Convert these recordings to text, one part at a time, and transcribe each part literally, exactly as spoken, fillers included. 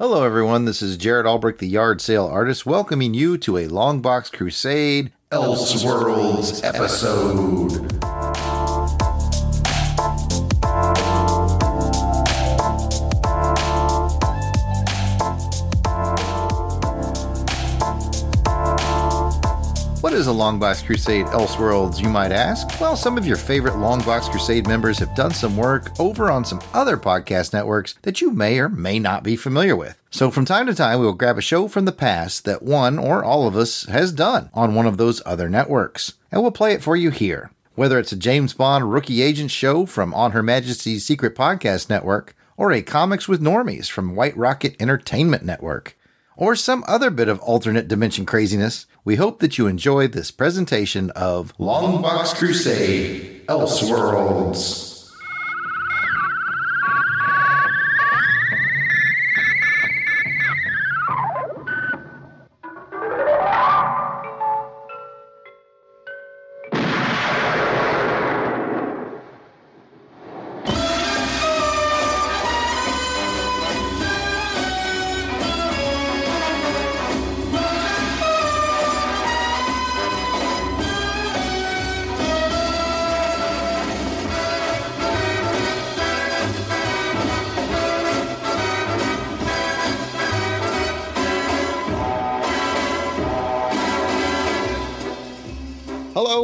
Hello everyone, this is Jared Albrecht, the yard sale artist, welcoming you to a Longbox Crusade Elseworlds episode. What is a Longbox Crusade Elseworlds, you might ask? Well, some of your favorite Longbox Crusade members have done some work over on some other podcast networks that you may or may not be familiar with. So from time to time, we will grab a show from the past that one or all of us has done on one of those other networks, and we'll play it for you here. Whether it's a James Bond Rookie Agent show from On Her Majesty's Secret Podcast Network, or a Comics with Normies from White Rocket Entertainment Network, or some other bit of alternate dimension craziness, we hope that you enjoy this presentation of Longbox Crusade Elseworlds.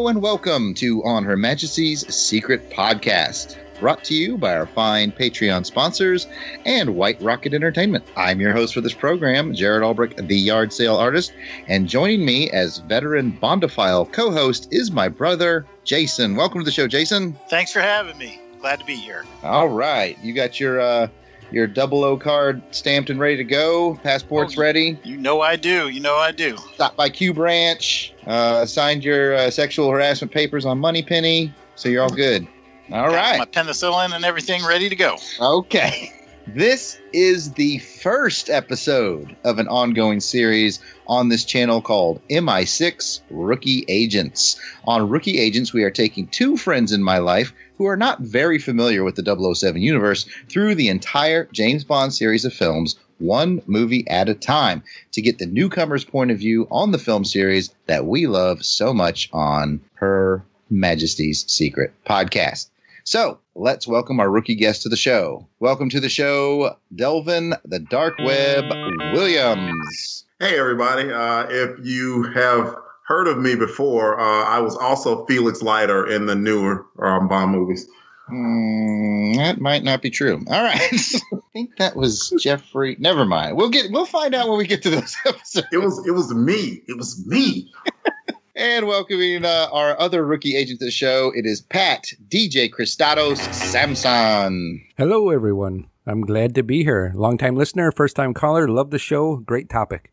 And welcome to On Her Majesty's Secret Podcast, brought to you by our fine Patreon sponsors and White Rocket Entertainment. I'm your host for this program, Jared Albrecht, the yard sale artist, and joining me as veteran Bondophile co-host is my brother, Jason. Welcome to the show, Jason. Thanks for having me. Glad to be here. All right. You got your uh, your double O card stamped and ready to go. Passport's oh, ready. You know I do. You know I do. Stopped by Q Branch. Uh, signed your uh, sexual harassment papers on Moneypenny, so you're all good. All right. Got my penicillin and everything ready to go. Okay. This is the first episode of an ongoing series on this channel called M I six Rookie Agents. On Rookie Agents, we are taking two friends in my life who are not very familiar with the double oh seven universe through the entire James Bond series of films, one movie at a time, to get the newcomer's point of view on the film series that we love so much on Her Majesty's Secret Podcast. So let's welcome our rookie guest to the show. Welcome to the show, Delvin the Dark Web Williams. Hey, everybody. Uh, if you have heard of me before, uh, I was also Felix Leiter in the newer um, Bond movies. Mm, that might not be true. All right. I think that was Jeffrey. Never mind. We'll get. We'll find out when we get to those episodes. It was. It was me. It was me. And welcoming uh, our other rookie agent to the show. It is Pat D J Christados Sampson. Hello, everyone. I'm glad to be here. Longtime listener, first time caller. Love the show. Great topic.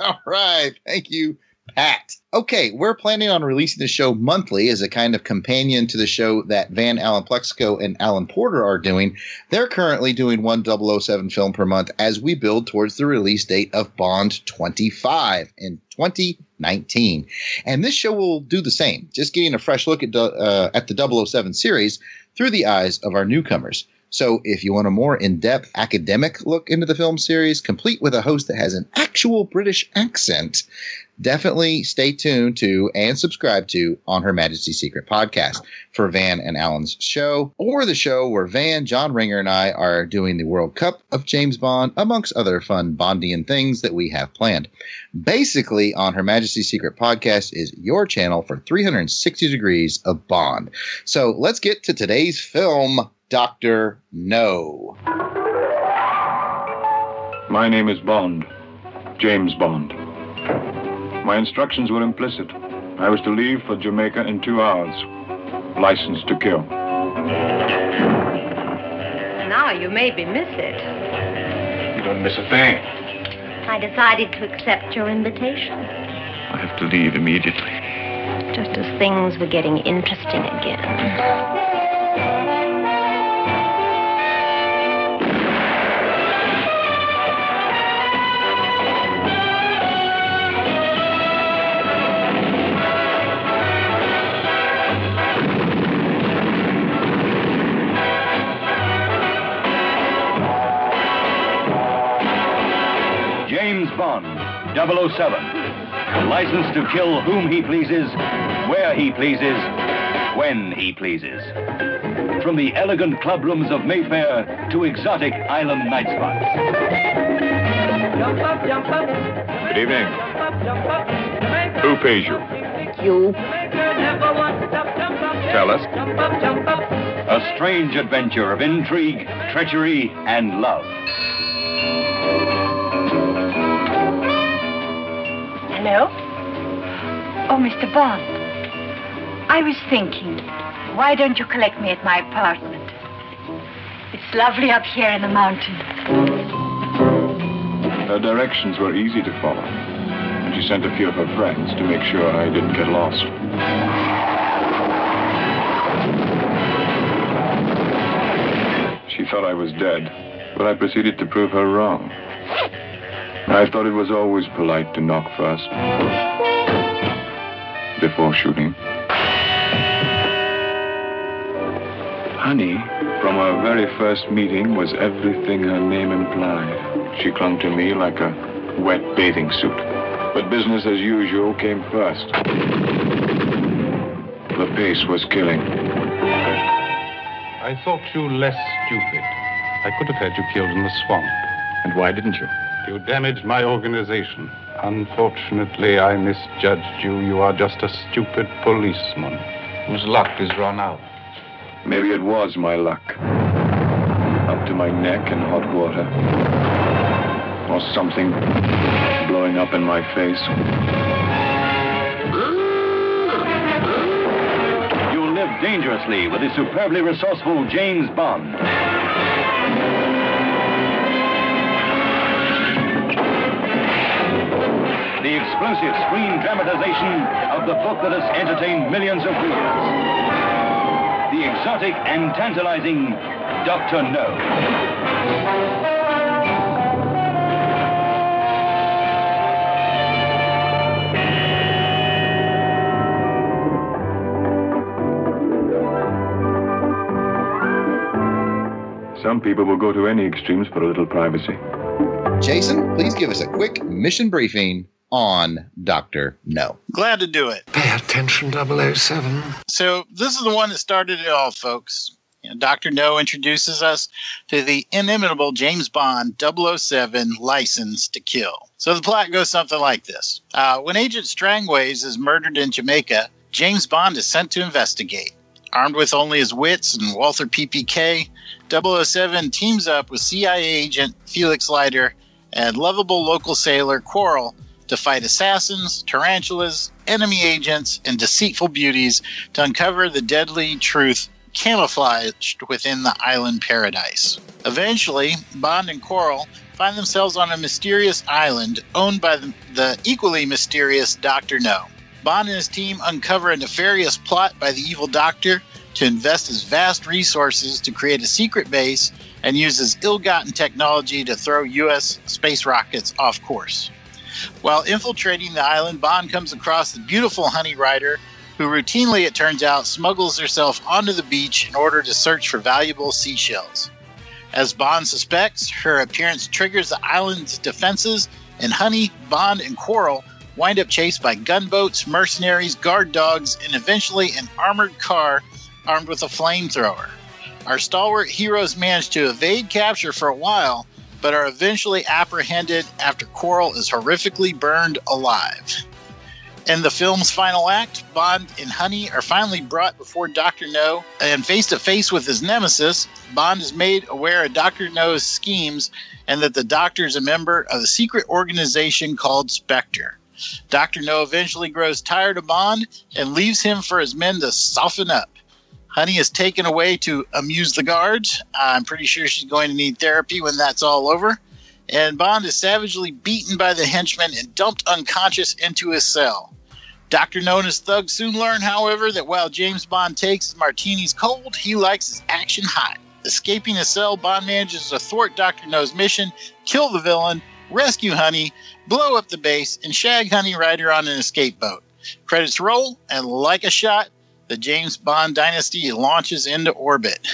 All right. Thank you, Pat. Okay, we're planning on releasing the show monthly as a kind of companion to the show that Van Allen Plexico and Alan Porter are doing. They're currently doing one double oh seven film per month as we build towards the release date of Bond twenty-five in twenty nineteen. And this show will do the same, just getting a fresh look at, uh, at the double oh seven series through the eyes of our newcomers. So if you want a more in-depth academic look into the film series, complete with a host that has an actual British accent, definitely stay tuned to and subscribe to On Her Majesty's Secret Podcast for Van and Alan's show, or the show where Van, John Ringer, and I are doing the World Cup of James Bond, amongst other fun Bondian things that we have planned. Basically, On Her Majesty's Secret Podcast is your channel for three hundred sixty degrees of Bond. So let's get to today's film, Doctor No. My name is Bond, James Bond. My instructions were implicit. I was to leave for Jamaica in two hours. License to kill. Now you maybe miss it. You don't miss a thing. I decided to accept your invitation. I have to leave immediately. Just as things were getting interesting again. James Bond, double oh seven. Licensed to kill whom he pleases, where he pleases, when he pleases. From the elegant clubrooms of Mayfair to exotic island night spots. Jump up, jump up. Good evening. Jump up, jump up. Who pays you? You. Tell us. Jump up, jump up. A strange adventure of intrigue, treachery, and love. Hello? Oh, Mister Bond. I was thinking, why don't you collect me at my apartment? It's lovely up here in the mountains. Her directions were easy to follow. And she sent a few of her friends to make sure I didn't get lost. She thought I was dead, but I proceeded to prove her wrong. I thought it was always polite to knock first, before shooting. Honey, from our very first meeting, was everything her name implied. She clung to me like a wet bathing suit. But business as usual came first. The pace was killing. I thought you less stupid. I could have had you killed in the swamp. And why didn't you? You damaged my organization. Unfortunately, I misjudged you. You are just a stupid policeman whose luck is run out. Maybe it was my luck. Up to my neck in hot water. Or something blowing up in my face. You live dangerously with the superbly resourceful James Bond. The exclusive screen dramatization of the book that has entertained millions of readers. The exotic and tantalizing Doctor No. Some people will go to any extremes for a little privacy. Jason, please give us a quick mission briefing on Doctor No. Glad to do it. Pay attention, double oh seven. So this is the one that started it all, folks. You know, Doctor No introduces us to the inimitable James Bond double oh seven License to Kill. So the plot goes something like this. Uh, when Agent Strangways is murdered in Jamaica, James Bond is sent to investigate. Armed with only his wits and Walther P P K, double oh seven teams up with C I A agent Felix Leiter and lovable local sailor Quarrel to fight assassins, tarantulas, enemy agents, and deceitful beauties to uncover the deadly truth camouflaged within the island paradise. Eventually, Bond and Coral find themselves on a mysterious island owned by the, the equally mysterious Doctor No. Bond and his team uncover a nefarious plot by the evil Doctor to invest his vast resources to create a secret base and use his ill-gotten technology to throw U S space rockets off course. While infiltrating the island, Bond comes across the beautiful Honey Ryder, who routinely, it turns out, smuggles herself onto the beach in order to search for valuable seashells. As Bond suspects, her appearance triggers the island's defenses, and Honey, Bond, and Quarrel wind up chased by gunboats, mercenaries, guard dogs, and eventually an armored car armed with a flamethrower. Our stalwart heroes manage to evade capture for a while, but are eventually apprehended after Quarrel is horrifically burned alive. In the film's final act, Bond and Honey are finally brought before Doctor No, and face-to-face with his nemesis, Bond is made aware of Doctor No's schemes and that the Doctor is a member of a secret organization called Spectre. Doctor No eventually grows tired of Bond and leaves him for his men to soften up. Honey is taken away to amuse the guards. I'm pretty sure she's going to need therapy when that's all over. And Bond is savagely beaten by the henchman and dumped unconscious into his cell. Doctor No and his thugs soon learn, however, that while James Bond takes his martinis cold, he likes his action hot. Escaping his cell, Bond manages to thwart Doctor No's mission, kill the villain, rescue Honey, blow up the base, and shag Honey Ryder on an escape boat. Credits roll, and like a shot, the James Bond dynasty launches into orbit.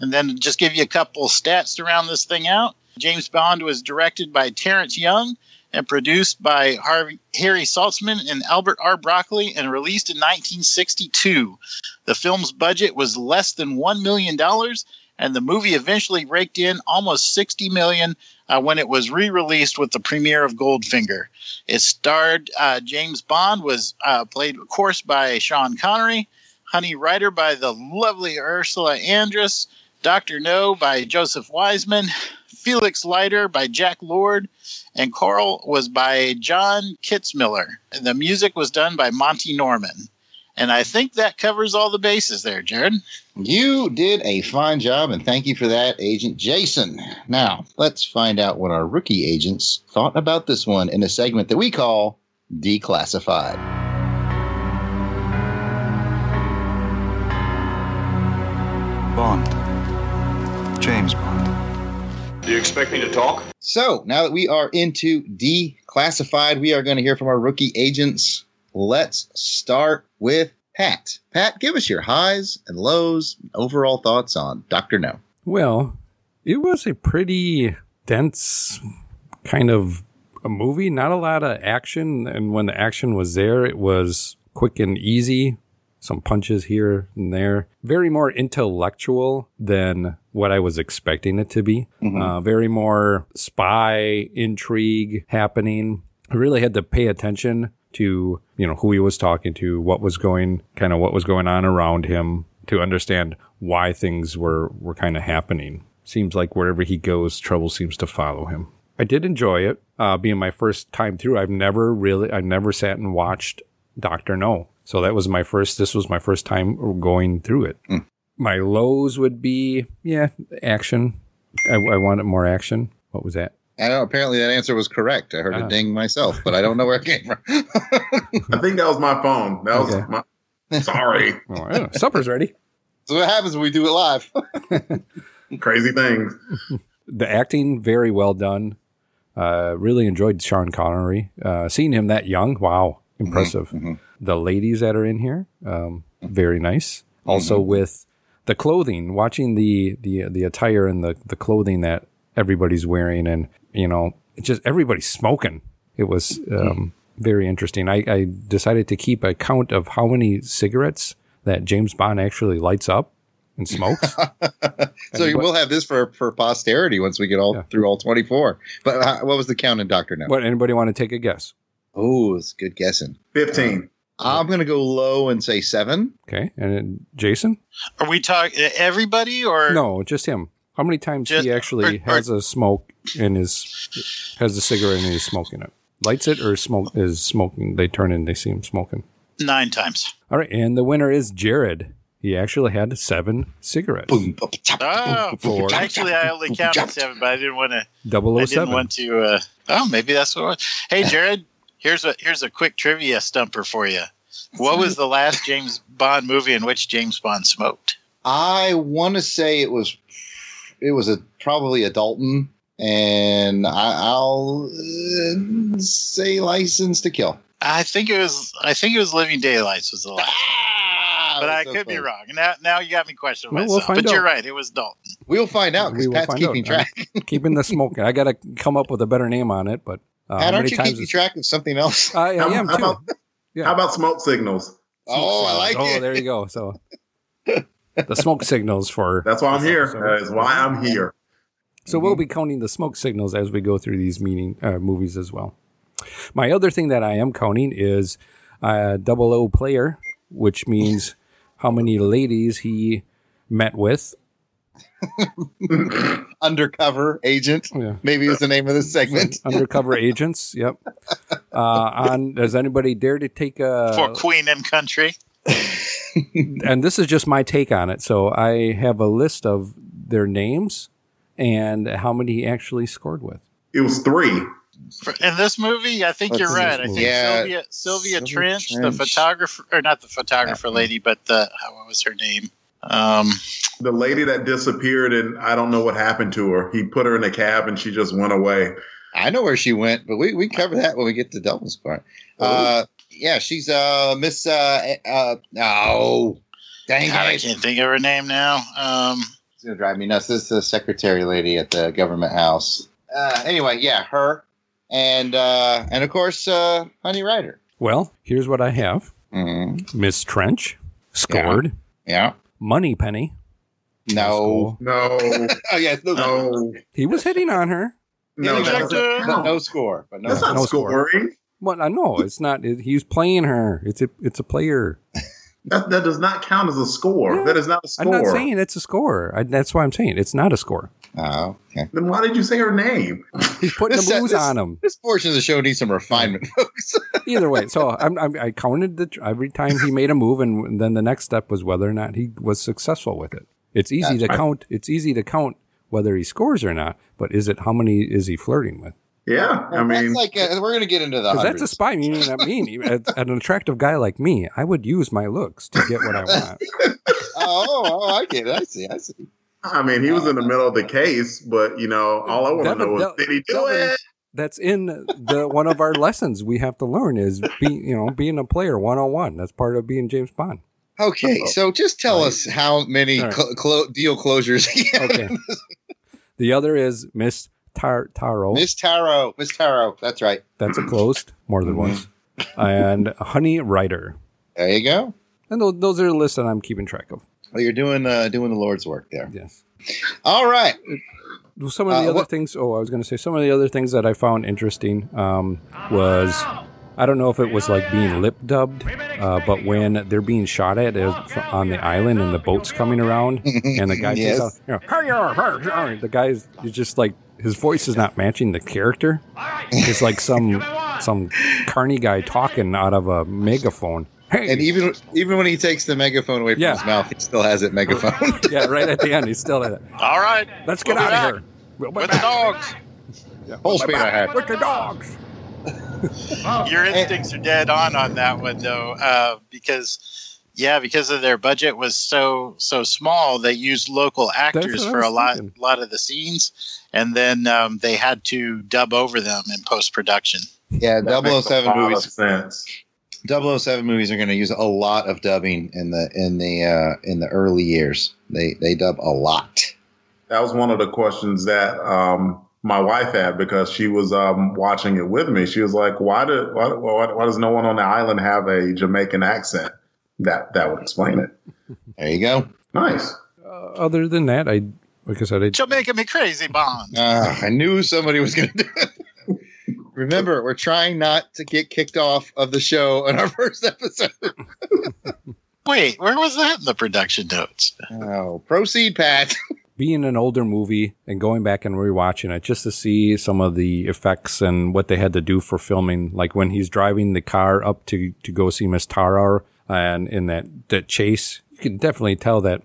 And then to just give you a couple stats to round this thing out, James Bond was directed by Terrence Young and produced by Harvey, Harry Saltzman and Albert R. Broccoli, and released in nineteen sixty-two. The film's budget was less than one million dollars, and the movie eventually raked in almost sixty million dollars uh, when it was re-released with the premiere of Goldfinger. It starred uh, James Bond, was uh, played, of course, by Sean Connery, Honey Ryder by the lovely Ursula Andress, Doctor No by Joseph Wiseman, Felix Leiter by Jack Lord, and Coral was by John Kitzmiller. And the music was done by Monty Norman. And I think that covers all the bases there, Jared. You did a fine job, and thank you for that, Agent Jason. Now, let's find out what our rookie agents thought about this one in a segment that we call Declassified. Bond. James Bond. Do you expect me to talk? So, now that we are into Declassified, we are going to hear from our rookie agents. Let's start with Pat. Pat, give us your highs and lows and overall thoughts on Doctor No. Well, it was a pretty dense kind of a movie. Not a lot of action, and when the action was there, it was quick and easy. Some punches here and there. Very more intellectual than what I was expecting it to be. Mm-hmm. Uh, very more spy intrigue happening. I really had to pay attention to, you know, who he was talking to, what was going, kind of what was going on around him to understand why things were, were kind of happening. Seems like wherever he goes, trouble seems to follow him. I did enjoy it. Uh, being my first time through, I've never really, I never sat and watched Doctor No. So that was my first, this was my first time going through it. Mm. My lows would be, yeah, action. I, I wanted more action. What was that? I don't know. Apparently that answer was correct. I heard uh, a ding myself, but I don't know where it came from. I think that was my phone. That okay. was my, sorry. Oh, I don't know. Supper's ready. So what happens when we do it live? Crazy things. The acting, very well done. Uh, really enjoyed Sean Connery. Uh, seeing him that young, wow. Impressive. Mm-hmm. The ladies that are in here, um, very nice. Also mm-hmm. with the clothing, watching the the, the attire and the, the clothing that everybody's wearing, and, you know, just everybody's smoking. It was um, very interesting. I, I decided to keep a count of how many cigarettes that James Bond actually lights up and smokes. So and we'll have this for, for posterity once we get all yeah. through all twenty-four. But uh, what was the count in Doctor No? What, anybody want to take a guess? Oh, it's good guessing. fifteen. Uh, I'm going to go low and say seven. Okay. And then Jason? Are we talking everybody or? No, just him. How many times just, he actually or, has or, a smoke in his, has a cigarette and he's smoking it? Lights it or smoke is smoking. They turn and they see him smoking. Nine times. All right. And the winner is Jared. He actually had seven cigarettes. Oh, Four. Actually, I only counted seven, but I didn't want to. double oh seven. I didn't want to. Uh, oh, maybe that's what it was. Hey, Jared. Here's a here's a quick trivia stumper for you. What was the last James Bond movie in which James Bond smoked? I want to say it was it was a, probably a Dalton, and I, I'll uh, say License to Kill. I think it was I think it was Living Daylights was the last. Ah, but I so could funny. be wrong. Now now you got me questioning well, myself. We'll but out. You're right, it was Dalton. We'll find out because Pat's keeping out. track, I'm keeping the smoking. I got to come up with a better name on it, but. Uh, Pat, aren't you keeping track of something else? I, I how, am, how too. About, yeah. How about smoke signals? Smoke oh, signals. I like oh, it. Oh, there you go. So the smoke signals for... That's why I'm here. That is why I'm here. So mm-hmm. we'll be counting the smoke signals as we go through these meeting, uh, movies as well. My other thing that I am counting is a double O player, which means how many ladies he met with. Undercover agent, yeah. maybe is the name of this segment. Undercover agents, yep. Uh, on does anybody dare to take a for Queen and Country? And this is just my take on it. So I have a list of their names and how many he actually scored with. It was three. For, in this movie, I think What's you're right. I think yeah. Sylvia, Sylvia, Sylvia Trench, Trench, the photographer, or not the photographer yeah. lady, but the what was her name? Um, the lady that disappeared, and I don't know what happened to her. He put her in a cab and she just went away. I know where she went, but we, we cover that when we get to Delvin's part. Uh, yeah, she's uh, Miss. Uh, uh, oh, dang God, it. I can't think of her name now. Um, it's going to drive me nuts. This is the secretary lady at the government house. Uh, anyway, yeah, her. and uh, and of course, uh, Honey Ryder. Well, here's what I have. Mm-hmm. Miss Trench scored. Yeah. yeah. Moneypenny. No. No. oh, yes, no. no. He was hitting on her. No, that's a, no. no score. But no, that's not no scoring. Score. Well, I know it's not. It, he's playing her. It's a, it's a player. That, that does not count as a score. Yeah. That is not a score. I'm not saying it's a score. I, that's why I'm saying it's not a score. Oh, okay. Then why did you say her name? He's putting this, the moves this, on him. This portion of the show needs some refinement, folks. Either way, so I'm, I'm, I counted the, every time he made a move, and then the next step was whether or not he was successful with it. It's easy that's to right. count. It's easy to count whether he scores or not, but is it how many is he flirting with? Yeah, well, I mean, that's like a, we're going to get into that. Because that's a spy. You know what I mean? An attractive guy like me, I would use my looks to get what I want. oh, oh, I get it. I see. I see. I mean, he was in the middle of the case, but you know, all I want to know is, did he do it? That's in the one of our lessons we have to learn is be you know being a player one oh one. That's part of being James Bond. Okay, so just tell us how many right. cl- clo- deal closures. Okay. The other is Miss Tar- Taro. Miss Taro. Miss Taro. That's right. That's a closed more than once. And Honey Ryder. There you go. And th- those are the lists that I'm keeping track of. Well, you're doing uh, doing the Lord's work there. Yes. All right. Some of the uh, other what? things. Oh, I was going to say some of the other things that I found interesting um, was. I don't know if it was like being lip dubbed, uh, but when they're being shot at on the island and the boat's coming around and the guy yes. goes out, you know, the guy's just like, his voice is not matching the character. It's like some some carny guy talking out of a megaphone. Hey. And even even when he takes the megaphone away from yeah. his mouth, he still has it megaphone. yeah, right at the end, he's still at it. All right. Let's get we'll out of back. here. We'll With back. the dogs. Yeah, Full we'll speed ahead. With the dogs. Your instincts are dead on on that one, though, uh, because, yeah, because of their budget was so so small, they used local actors for a lot, lot of the scenes, and then um, they had to dub over them in post-production. Yeah, double oh seven movies. double oh seven movies are going to use a lot of dubbing in the in the uh, in the early years. They they dub a lot. That was one of the questions that. Um, My wife had because she was um, watching it with me. She was like, "Why do why, why, why does no one on the island have a Jamaican accent?" That that would explain it. There you go. Nice. Uh, other than that, I like I said, I, Jamaica me crazy, Bond. Uh, I knew somebody was going to do it. Remember, we're trying not to get kicked off of the show on our first episode. Wait, where was that in the production notes? Oh, proceed, Pat. Being an older movie and going back and rewatching it just to see some of the effects and what they had to do for filming, like when he's driving the car up to, to go see Miss Taro and in that, that chase, you can definitely tell that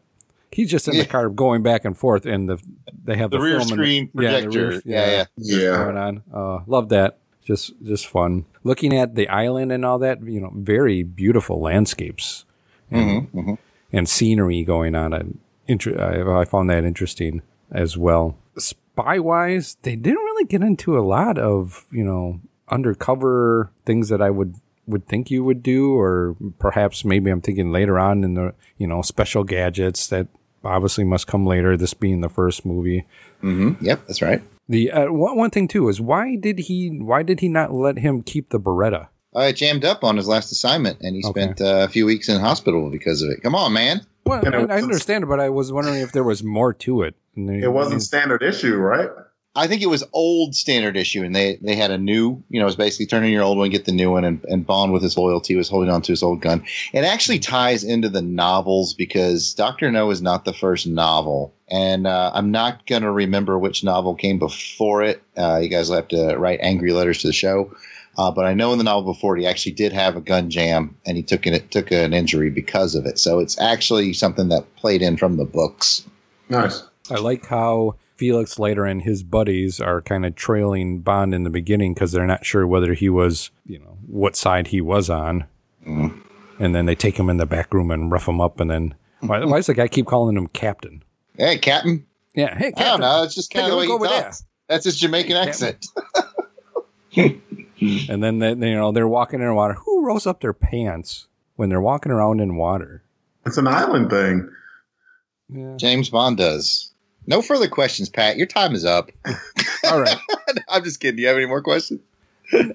he's just in yeah. the car going back and forth, and the they have the, the rear film screen and, projector. Yeah, rear, yeah, yeah, yeah. Going on. Uh, love that. Just just fun. Looking at the island and all that, you know, very beautiful landscapes and, mm-hmm, mm-hmm. and scenery going on. I, Inter- I found that interesting as well. Spy-wise, they didn't really get into a lot of, you know, undercover things that I would, would think you would do, or perhaps maybe I'm thinking later on in the, you know, special gadgets that obviously must come later, this being the first movie. Mm-hmm. Yep, that's right. The uh, one, one thing, too, is why did he why did he not let him keep the Beretta? I jammed up on his last assignment, and he okay. spent uh, a few weeks in hospital because of it. Come on, man. Well, I, mean, I understand it, but I was wondering if there was more to it. It wasn't standard issue, right? I think it was old standard issue, and they, they had a new, you know, it was basically turning your old one, get the new one, and, and Bond, with his loyalty, was holding on to his old gun. It actually ties into the novels because Doctor No is not the first novel, and uh, I'm not going to remember which novel came before it. Uh, you guys will have to write angry letters to the show. Uh, but I know in the novel before, he actually did have a gun jam, and he took an, it took an injury because of it. So it's actually something that played in from the books. Nice. I like how Felix Leiter and his buddies are kind of trailing Bond in the beginning because they're not sure whether he was, you know, what side he was on. Mm. And then they take him in the back room and rough him up. And then why, why does the guy keep calling him Captain? Hey, Captain. Yeah. Hey, Captain. I don't know. It's just kind of the way he talks. There. That's his Jamaican hey, accent. And then, they, you know, they're walking in water. Who rolls up their pants when they're walking around in water? It's an island thing. Yeah. James Bond does. No further questions, Pat. Your time is up. All right. I'm just kidding. Do you have any more questions? uh,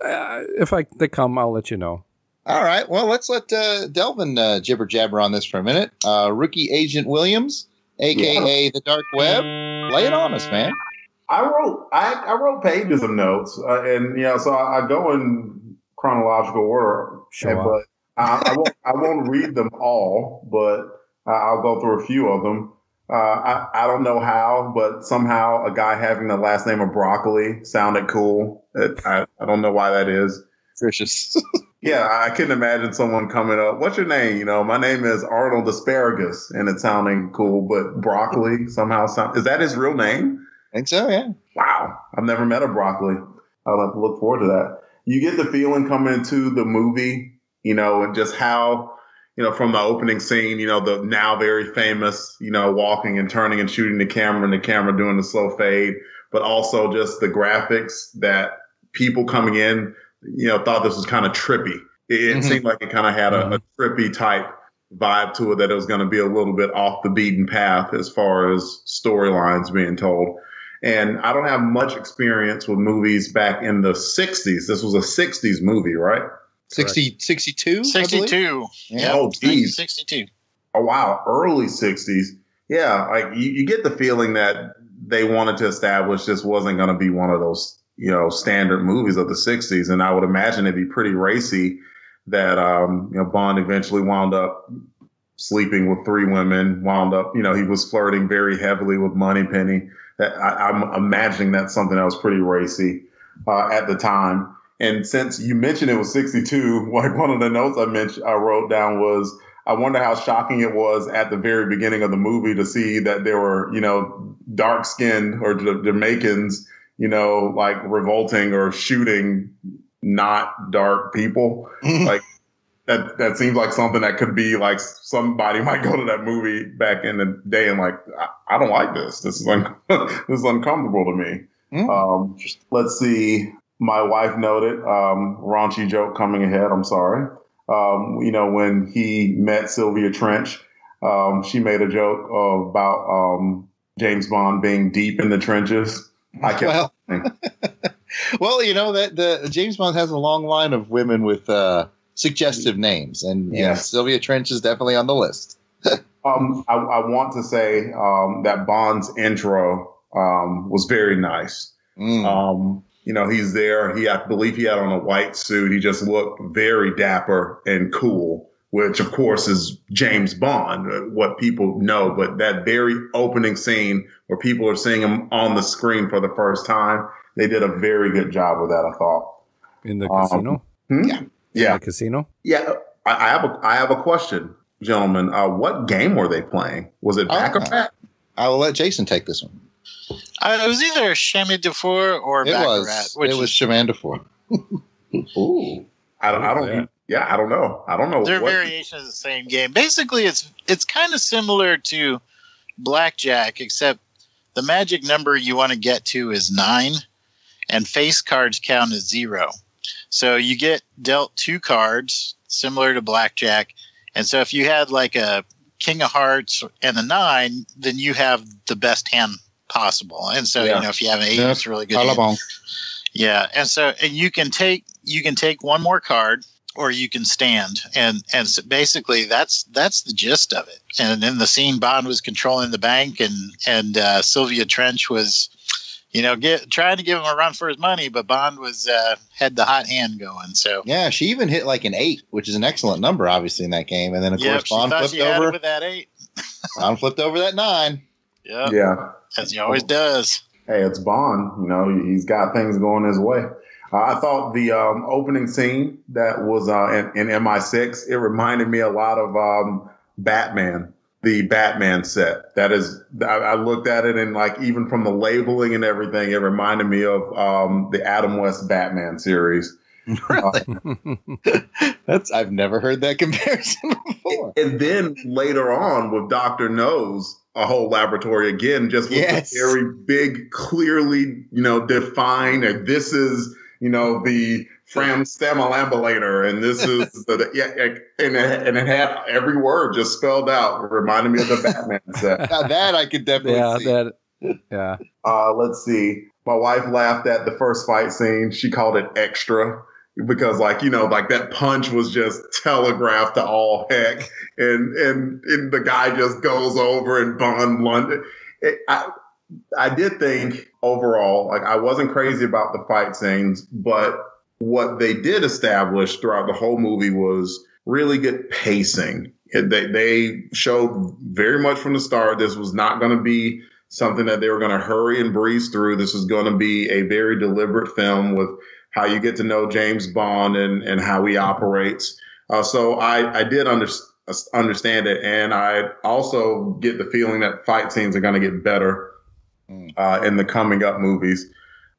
if I they come, I'll let you know. All right. Well, let's let uh, Delvin uh, jibber jabber on this for a minute. Uh, Rookie Agent Williams, aka yeah. the Dark Web, lay it on us, man. I wrote I, I wrote pages of notes, uh, and you know, so I, I go in chronological order. Sure. And, but I, I, won't, I won't read them all, but uh, I'll go through a few of them. Uh, I, I don't know how, but somehow a guy having the last name of Broccoli sounded cool. It, I, I don't know why that is. Vicious. Yeah, I couldn't imagine someone coming up. What's your name? You know, my name is Arnold Asparagus, and it's sounding cool, but Broccoli somehow sound. Is that his real name? I think so, yeah. Wow. I've never met a Broccoli. I'll have to look forward to that. You get the feeling coming into the movie, you know, and just how, you know, from the opening scene, you know, the now very famous, you know, walking and turning and shooting the camera and the camera doing the slow fade, but also just the graphics that people coming in, you know, thought this was kind of trippy. It mm-hmm. seemed like it kind of had a, mm-hmm. a trippy type vibe to it, that it was going to be a little bit off the beaten path as far as storylines being told. And I don't have much experience with movies back in the sixties. This was a sixties movie, right? sixty, sixty-two? sixty-two. Yeah. Oh, geez. sixty-two. Oh, wow. Early sixties. Yeah. Like you, you get the feeling that they wanted to establish this wasn't going to be one of those, you know, standard movies of the sixties. And I would imagine it'd be pretty racy that, um, you know, Bond eventually wound up sleeping with three women, wound up, you know, he was flirting very heavily with Moneypenny. That I, I'm imagining that's something that was pretty racy uh, at the time. And since you mentioned it was sixty-two, like one of the notes I mentioned, I wrote down was, I wonder how shocking it was at the very beginning of the movie to see that there were, you know, dark skinned or Jamaicans, you know, like revolting or shooting not dark people. Like that, that seems like something that could be like somebody might go to that movie back in the day and like, I, I don't like this. This is, un- this is uncomfortable to me. Mm. Um, just, let's see. My wife noted, um, raunchy joke coming ahead. I'm sorry. Um, you know, when he met Sylvia Trench, um, she made a joke uh, about um, James Bond being deep in the trenches. I kept well, well, you know that the James Bond has a long line of women with uh, suggestive names, and yeah. you know, Sylvia Trench is definitely on the list. um, I, I want to say um, that Bond's intro um, was very nice. Mm. Um, You know, he's there. He, I believe he had on a white suit. He just looked very dapper and cool, which, of course, is James Bond, what people know. But that very opening scene where people are seeing him on the screen for the first time, they did a very good job with that, I thought. In the um, casino? Hmm? Yeah. Yeah. In the casino? Yeah. I, I, have a, I have a question, gentlemen. Uh, what game were they playing? Was it back uh, or back? I will let Jason take this one. Uh, it was either Chemin de Fer or it Baccarat. Was, which it was Chemin de Fer. Ooh, I don't. I don't yeah, I don't know. I don't know. They're variations of the same game. Basically, it's it's kind of similar to blackjack, except the magic number you want to get to is nine, and face cards count as zero. So you get dealt two cards, similar to blackjack, and so if you had like a king of hearts and a nine, then you have the best hand possible. And so, yeah. you know, if you have an eight, yeah. it's really good. Yeah. And so and you can take you can take one more card or you can stand. And and so basically that's that's the gist of it. And in the scene, Bond was controlling the bank and, and uh, Sylvia Trench was, you know, get, trying to give him a run for his money, but Bond was uh, had the hot hand going. So yeah, she even hit like an eight, which is an excellent number, obviously, in that game. And then, of yep, course, Bond flipped over with that eight. Bond flipped over that nine. Yep. Yeah. As he always does. Hey, it's Bond. You know, he's got things going his way. Uh, I thought the um, opening scene that was uh, in, in M I six, it reminded me a lot of um, Batman, the Batman set. That is, I, I looked at it and like even from the labeling and everything, it reminded me of um, the Adam West Batman series. Really? Uh, That's I've never heard that comparison before. And then later on with Doctor No's, a whole laboratory again, just with yes. a very big, clearly, you know, defined. And this is, you know, the Fram Stamilambulator, and this is the yeah, and it, and it had every word just spelled out. It reminded me of the Batman set. Now that I could definitely yeah, see. That Yeah. Uh, let's see. My wife laughed at the first fight scene. She called it extra because, like, you know, like that punch was just telegraphed to all heck. And and, and the guy just goes over and Bond London. It, I, I did think overall, like, I wasn't crazy about the fight scenes, but what they did establish throughout the whole movie was really good pacing. They, they showed very much from the start this was not going to be something that they were going to hurry and breeze through. This was going to be a very deliberate film with how you get to know James Bond and, and how he operates. Uh, so I, I did under, understand it, and I also get the feeling that fight scenes are going to get better uh, in the coming up movies.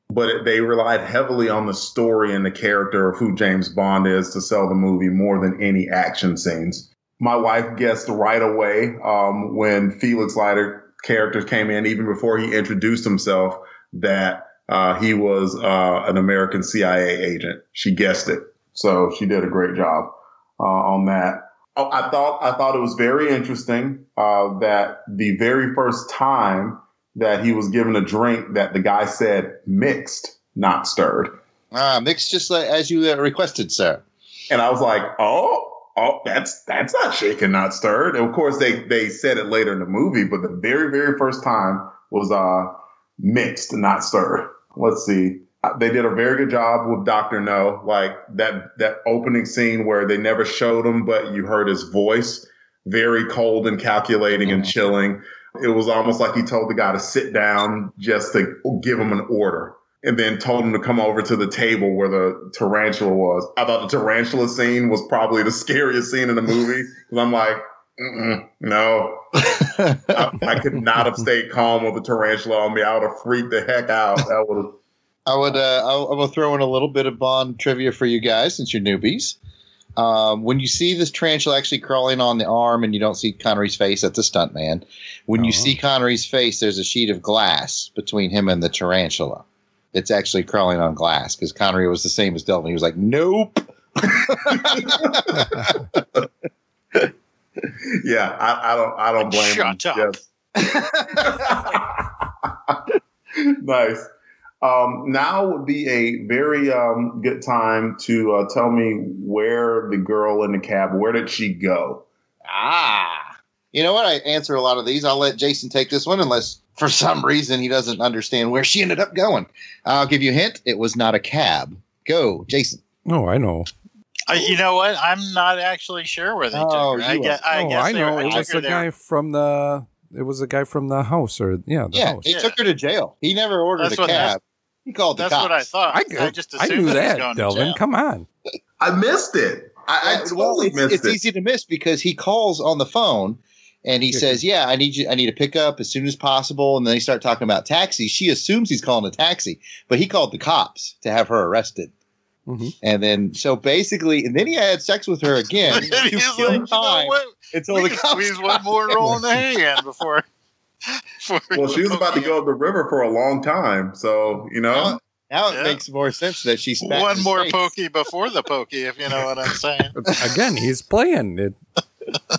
But they relied heavily on the story and the character of who James Bond is to sell the movie more than any action scenes. My wife guessed right away um, when Felix Leiter character came in, even before he introduced himself, that uh, he was uh, an American C I A agent. She guessed it. So she did a great job uh, on that. Oh, I thought I thought it was very interesting uh, that the very first time that he was given a drink, that the guy said mixed, not stirred. Ah, mixed just like as you uh, requested, sir. And I was like, oh, oh, that's that's not shaken, not stirred. And of course, they they said it later in the movie, but the very, very first time was uh, mixed, not stirred. Let's see. They did a very good job with Doctor No, like that that opening scene where they never showed him, but you heard his voice, very cold and calculating mm-hmm. and chilling. It was almost like he told the guy to sit down just to give him an order and then told him to come over to the table where the tarantula was. I thought the tarantula scene was probably the scariest scene in the movie. Because I'm like, mm-mm, no, I, I could not have stayed calm with a tarantula on me. I would have freaked the heck out. That would have. I would uh, I will throw in a little bit of Bond trivia for you guys since you're newbies. Um, when you see this tarantula actually crawling on the arm and you don't see Connery's face, that's a stunt man. When uh-huh. you see Connery's face, there's a sheet of glass between him and the tarantula. It's actually crawling on glass because Connery was the same as Delvin. He was like, nope. yeah, I, I don't I don't blame Shut him. Up. Yes. Nice. Um, now would be a very um, good time to uh, tell me where the girl in the cab, where did she go? Ah, you know what? I answer a lot of these. I'll let Jason take this one unless for some reason he doesn't understand where she ended up going. I'll give you a hint. It was not a cab. Go, Jason. No, I know. Uh, you know what? I'm not actually sure where they oh, took her. I, guess, I, oh, guess I know. Were, it I was the there. guy from the... It was the guy from the house or, yeah, the yeah, house. He yeah. took her to jail. He never ordered that's a cab. He called the that's cops. What I thought. I, could, I just assumed I knew that, that Delvin. Come on. I missed it. I, I totally well, missed it's, it. It's easy to miss because he calls on the phone and he says, yeah, I need you. I need a pickup as soon as possible. And then they start talking about taxi. She assumes he's calling a taxi, but he called the cops to have her arrested. Mm-hmm. And then, so basically, and then he had sex with her again. He's like, you know what? Until we the cops squeeze one more roll in the hand before. before well, she was about to go up the river for a long time, so you know. Now, now yeah. it makes more sense that she's one more face. Pokey before the pokey, if you know what I'm saying. Again, he's playing it.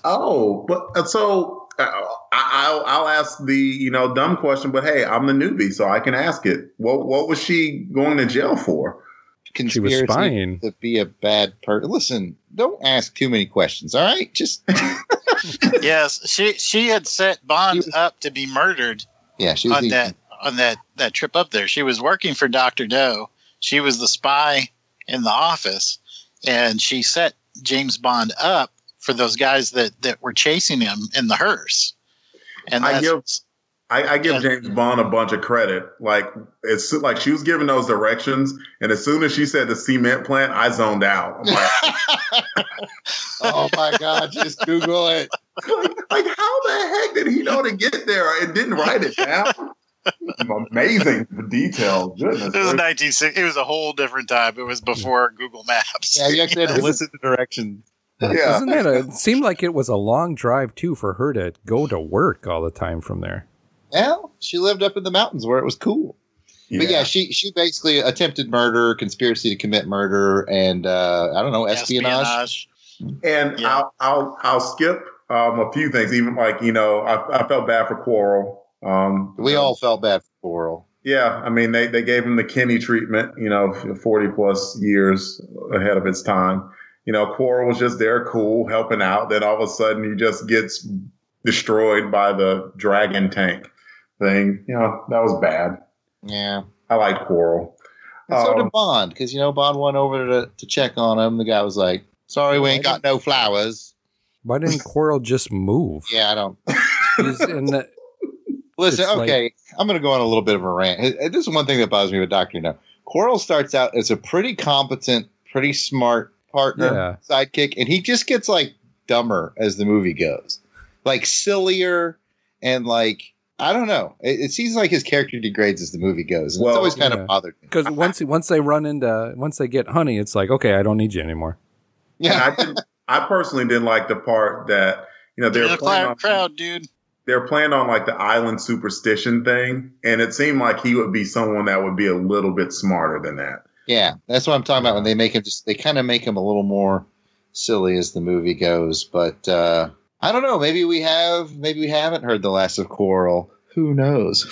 Oh, but so uh, I, I'll, I'll ask the you know dumb question, but hey, I'm the newbie, so I can ask it. What what was she going to jail for? Conspiracy she was spying to be a bad person. Listen, don't ask too many questions. All right, just yes. She she had set Bond was, up to be murdered. Yeah, she was on eating. that on that that trip up there. She was working for Doctor No. She was the spy in the office, and she set James Bond up for those guys that that were chasing him in the hearse. And I give I, I give James Bond a bunch of credit. Like it's like she was giving those directions, and as soon as she said the cement plant, I zoned out. I'm like, oh my god! Just Google it. Like, like, how the heck did he know to get there and didn't write it down? Amazing detail. Goodness. It was nineteen sixty. It was a whole different time. It was before Google Maps. Yeah, you actually had to listen to directions. Yeah, isn't that a, it seemed like it was a long drive too for her to go to work all the time from there. Well, she lived up in the mountains where it was cool. Yeah. But yeah, she she basically attempted murder, conspiracy to commit murder, and uh, I don't know, espionage. espionage. And yeah. I'll I'll I'll skip um, a few things. Even like you know, I, I felt bad for Quarrel Um, we all felt bad for Coral. Yeah, I mean, they, they gave him the Kenny treatment, you know, forty plus years ahead of its time. You know, Quarrel was just there, cool, helping out. Then all of a sudden he just gets destroyed by the dragon tank thing. You know, that was bad. Yeah. I like Quarrel. And um, so did Bond, because, you know, Bond went over to, to check on him. The guy was like, sorry, we ain't got no flowers. Why didn't Quarrel just move? Yeah, I don't. He's in the... Listen, it's okay, like, I'm going to go on a little bit of a rant. This is one thing that bothers me with Doctor No. Quarrel starts out as a pretty competent, pretty smart partner, yeah. sidekick, and he just gets, like, dumber as the movie goes. Like, sillier, and, like, I don't know. It, it seems like his character degrades as the movie goes. Well, it's always kind yeah. of bothered me. Because once, once they run into, once they get Honey, it's like, okay, I don't need you anymore. Yeah. I, didn't, I personally didn't like the part that, you know, they're yeah, playing crowd, dude. They're playing on like the island superstition thing, and it seemed like he would be someone that would be a little bit smarter than that. Yeah, that's what I'm talking about when they make him just, they kind of make him a little more silly as the movie goes. But uh, I don't know, maybe we have, maybe we haven't heard the last of Quarrel. Who knows?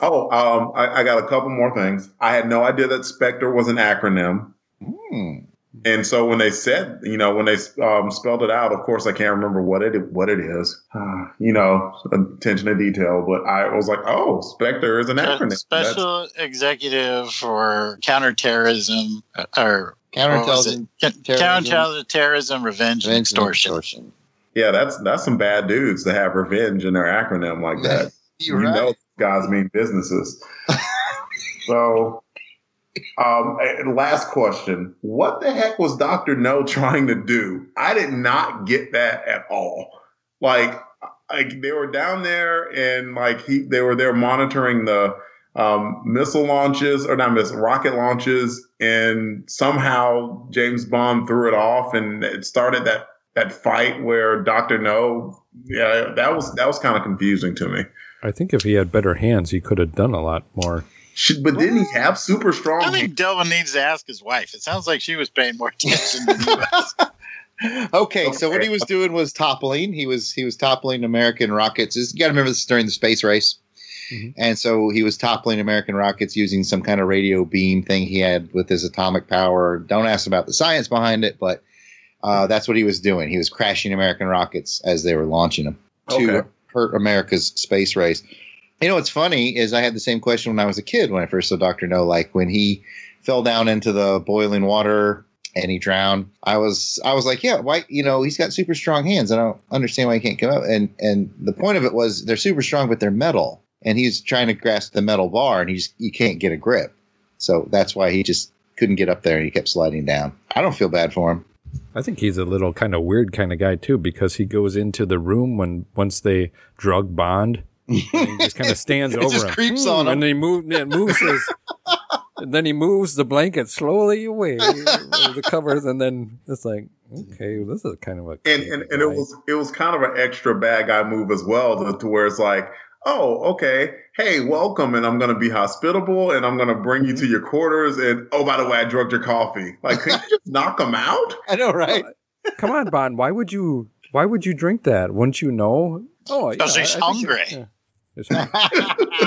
oh, um, I, I got a couple more things. I had no idea that Spectre was an acronym. Hmm. And so when they said, you know, when they um, spelled it out, of course, I can't remember what it what it is, uh, you know, attention to detail. But I was like, oh, Spectre is an acronym. Special That's- Executive for Counterterrorism or Counterterrorism, Counterterrorism, Revenge, and Extortion. extortion. Yeah, that's that's some bad dudes to have revenge in their acronym like that. You're you right. know, guys mean businesses. So. Um, last question. What the heck was Doctor No trying to do? I did not get that at all. Like, like they were down there and like he, they were there monitoring the um, missile launches or not missile rocket launches. And somehow James Bond threw it off and it started that, that fight where Doctor No, yeah, that was, that was kind of confusing to me. I think if he had better hands, he could have done a lot more. Should, but didn't he have super strong? I think Delvin needs to ask his wife. It sounds like she was paying more attention than he was. okay, okay, so what he was doing was toppling. He was he was toppling American rockets. You got to remember this is during the space race, mm-hmm. and so he was toppling American rockets using some kind of radio beam thing he had with his atomic power. Don't ask about the science behind it, but uh, that's what he was doing. He was crashing American rockets as they were launching them to okay. hurt America's space race. You know, what's funny is I had the same question when I was a kid when I first saw Doctor No. Like when he fell down into the boiling water and he drowned, I was I was like, yeah, why? You know, he's got super strong hands. I don't understand why he can't come out. And and the point of it was they're super strong, but they're metal. And he's trying to grasp the metal bar and he's he can't get a grip. So that's why he just couldn't get up there and he kept sliding down. I don't feel bad for him. I think he's a little kind of weird kind of guy, too, because he goes into the room when once they drug Bond. And he just kind of stands it over just him. Creeps on him. And he moves, yeah, moves his, and then he moves the blanket slowly away, the covers, and then it's like, okay, this is kind of a. And and, and it was it was kind of an extra bad guy move as well, to, to where it's like, oh, okay, hey, welcome, and I'm going to be hospitable, and I'm going to bring you to your quarters, and oh, by the way, I drugged your coffee. Like, can you just knock him out? I know, right? Come on, Bond. Why would you? Why would you drink that? Wouldn't you know? Oh, because yeah, he's I hungry. Yeah.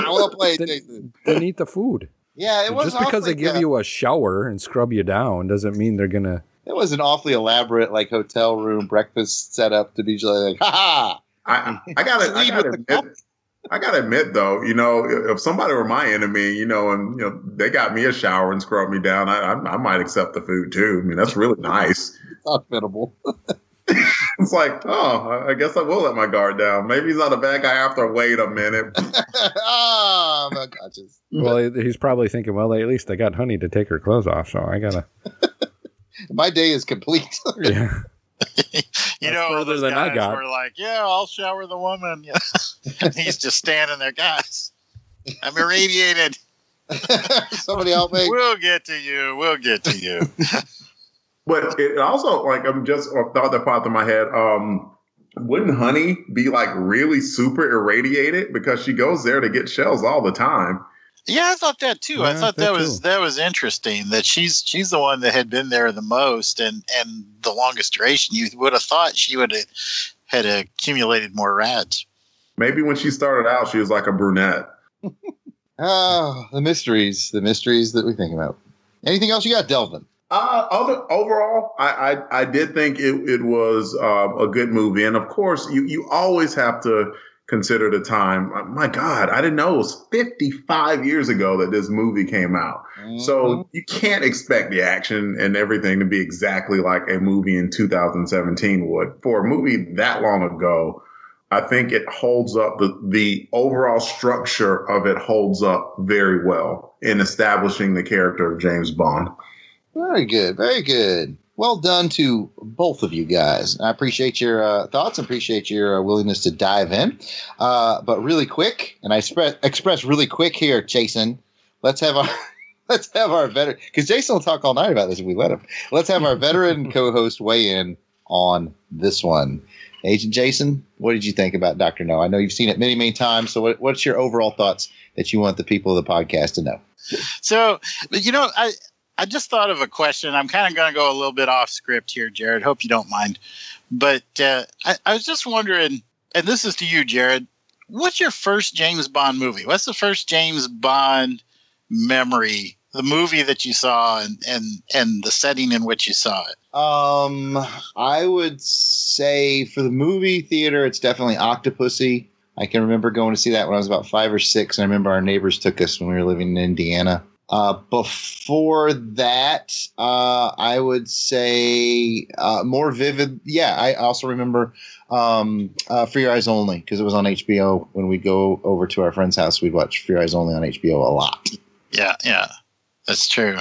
well played, Jason. Didn't eat the food. Yeah, it was just because they give yeah. you a shower and scrub you down doesn't mean they're gonna. It was an awfully elaborate, like hotel room breakfast setup to be like, ha ha. I, I gotta, I gotta admit, I gotta admit though, you know, if somebody were my enemy, you know, and you know they got me a shower and scrubbed me down, I, I, I might accept the food too. I mean, that's really nice. It's hospitable. It's like, oh, I guess I will let my guard down. Maybe he's not a bad guy after wait a minute. oh, I'm unconscious. Well, he's probably thinking, well, at least I got Honey to take her clothes off, so I gotta. my day is complete. yeah. you That's know, further than I got. We're like, yeah, I'll shower the woman. Yeah. and he's just standing there, guys. I'm irradiated. Somebody help me. We'll get to you. We'll get to you. But it also, like, I'm just a thought that popped in my head. Um, wouldn't Honey be, like, really super irradiated? Because she goes there to get shells all the time. Yeah, I thought that, too. Yeah, I thought that, that was that was interesting, that she's she's the one that had been there the most and, and the longest duration. You would have thought she would have had accumulated more rads. Maybe when she started out, she was like a brunette. Oh, the mysteries, the mysteries that we think about. Anything else you got, Delvin? Uh, other, overall, I, I, I did think it, it was uh, a good movie. And of course, you, you always have to consider the time. My God, I didn't know it was fifty-five years ago that this movie came out. Mm-hmm. So you can't expect the action and everything to be exactly like a movie in two thousand seventeen would. For a movie that long ago, I think it holds up. The, the overall structure of it holds up very well in establishing the character of James Bond. Very good. Very good. Well done to both of you guys. I appreciate your uh, thoughts. I appreciate your uh, willingness to dive in. Uh, but really quick, and I express, express really quick here, Jason, let's have our let's have our veteran, because Jason will talk all night about this if we let him. Let's have our veteran co-host weigh in on this one. Agent Jason, what did you think about Doctor No? I know you've seen it many, many times. So what, what's your overall thoughts that you want the people of the podcast to know? So, you know, I – I just thought of a question. I'm kind of going to go a little bit off script here, Jared. Hope you don't mind. But uh, I, I was just wondering, and this is to you, Jared, what's your first James Bond movie? What's the first James Bond memory, the movie that you saw and, and, and the setting in which you saw it? Um, I would say for the movie theater, it's definitely Octopussy. I can remember going to see that when I was about five or six. And I remember our neighbors took us when we were living in Indiana. Uh, before that, uh, I would say uh, more vivid. Yeah, I also remember um, uh, Free Your Eyes Only, because it was on H B O. When we'd go over to our friend's house, we'd watch Free Your Eyes Only on H B O a lot. Yeah, yeah, that's true.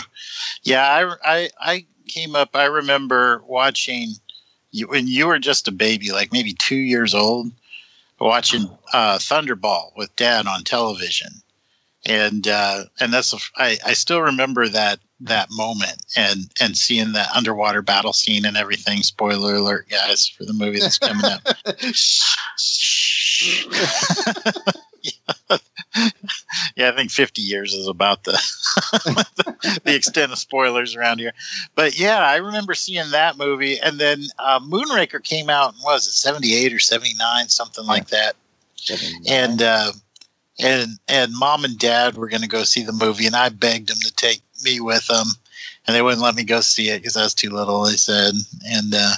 Yeah, I, I, I came up, I remember watching, you, when you were just a baby, like maybe two years old, watching uh, Thunderball with Dad on television. And uh, and that's a, I, I still remember that that moment and, and seeing that underwater battle scene and everything. Spoiler alert, guys, for the movie that's coming up. yeah. yeah, I think fifty years is about the, the the extent of spoilers around here. But yeah, I remember seeing that movie. And then uh, Moonraker came out in, what was it, seventy-eight or seventy-nine, something like that. seventy-nine. And uh, And and Mom and Dad were going to go see the movie, and I begged them to take me with them, and they wouldn't let me go see it because I was too little, they said. And uh,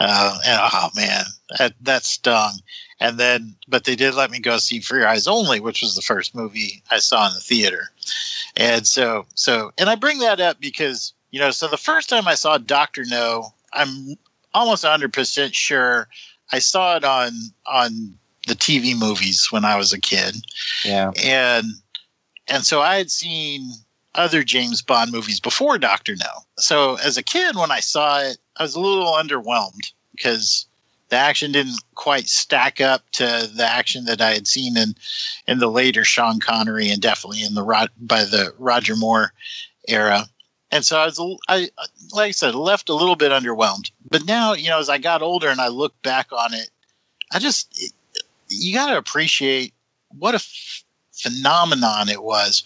uh, and oh man, that, that stung. And then, but they did let me go see Free Your Eyes Only, which was the first movie I saw in the theater. And so so, and I bring that up because, you know, so the first time I saw Doctor No, I'm almost one hundred percent sure I saw it on on. the T V movies when I was a kid. Yeah. And, and so I had seen other James Bond movies before Doctor No. So as a kid, when I saw it, I was a little underwhelmed because the action didn't quite stack up to the action that I had seen in, in the later Sean Connery and definitely in the Rod, by the Roger Moore era. And so I was, I, like I said, left a little bit underwhelmed, but now, you know, as I got older and I look back on it, I just, it, you got to appreciate what a f- phenomenon it was.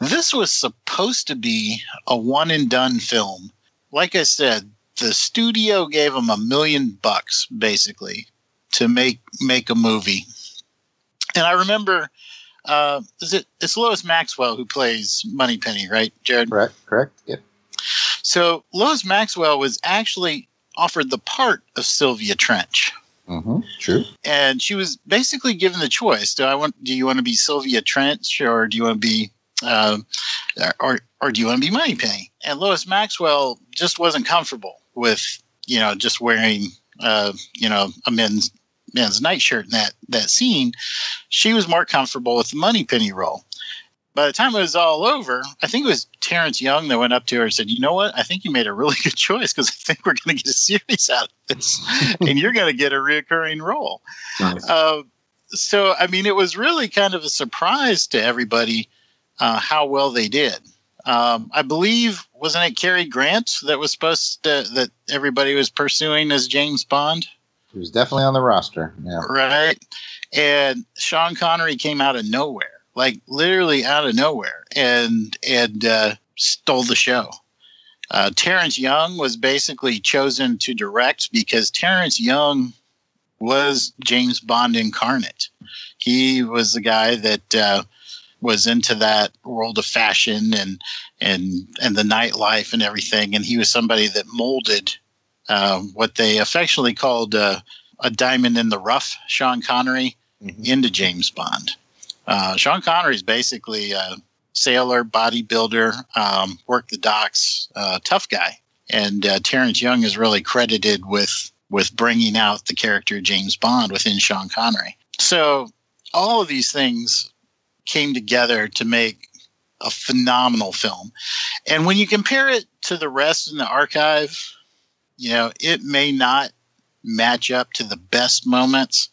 This was supposed to be a one and done film. Like I said, the studio gave them a million bucks basically to make, make a movie. And I remember, uh, is it, it's Lois Maxwell who plays Moneypenny, right, Jared? Correct. Correct. Yeah. So Lois Maxwell was actually offered the part of Sylvia Trench. Mm-hmm. True. And she was basically given the choice. Do I want? Do you want to be Sylvia Trench, or do you want to be, uh, or or do you want to be Moneypenny? And Lois Maxwell just wasn't comfortable with, you know, just wearing, uh, you know, a men's men's nightshirt in that that scene. She was more comfortable with the Moneypenny role. By the time it was all over, I think it was Terrence Young that went up to her and said, you know what? I think you made a really good choice because I think we're going to get a series out of this and you're going to get a reoccurring role. Nice. Uh, so, I mean, it was really kind of a surprise to everybody uh, how well they did. Um, I believe, wasn't it Cary Grant that was supposed to, that everybody was pursuing as James Bond? He was definitely on the roster. Yeah. Right. And Sean Connery came out of nowhere. Like literally out of nowhere, and and uh, stole the show. Uh, Terrence Young was basically chosen to direct because Terrence Young was James Bond incarnate. He was the guy that uh, was into that world of fashion and and and the nightlife and everything. And he was somebody that molded uh, what they affectionately called uh, a diamond in the rough, Sean Connery, mm-hmm. into James Bond. Uh, Sean Connery is basically a sailor, bodybuilder, um, worked the docks, uh, tough guy. And uh, Terrence Young is really credited with with bringing out the character James Bond within Sean Connery. So all of these things came together to make a phenomenal film. And when you compare it to the rest in the archive, you know, it may not match up to the best moments,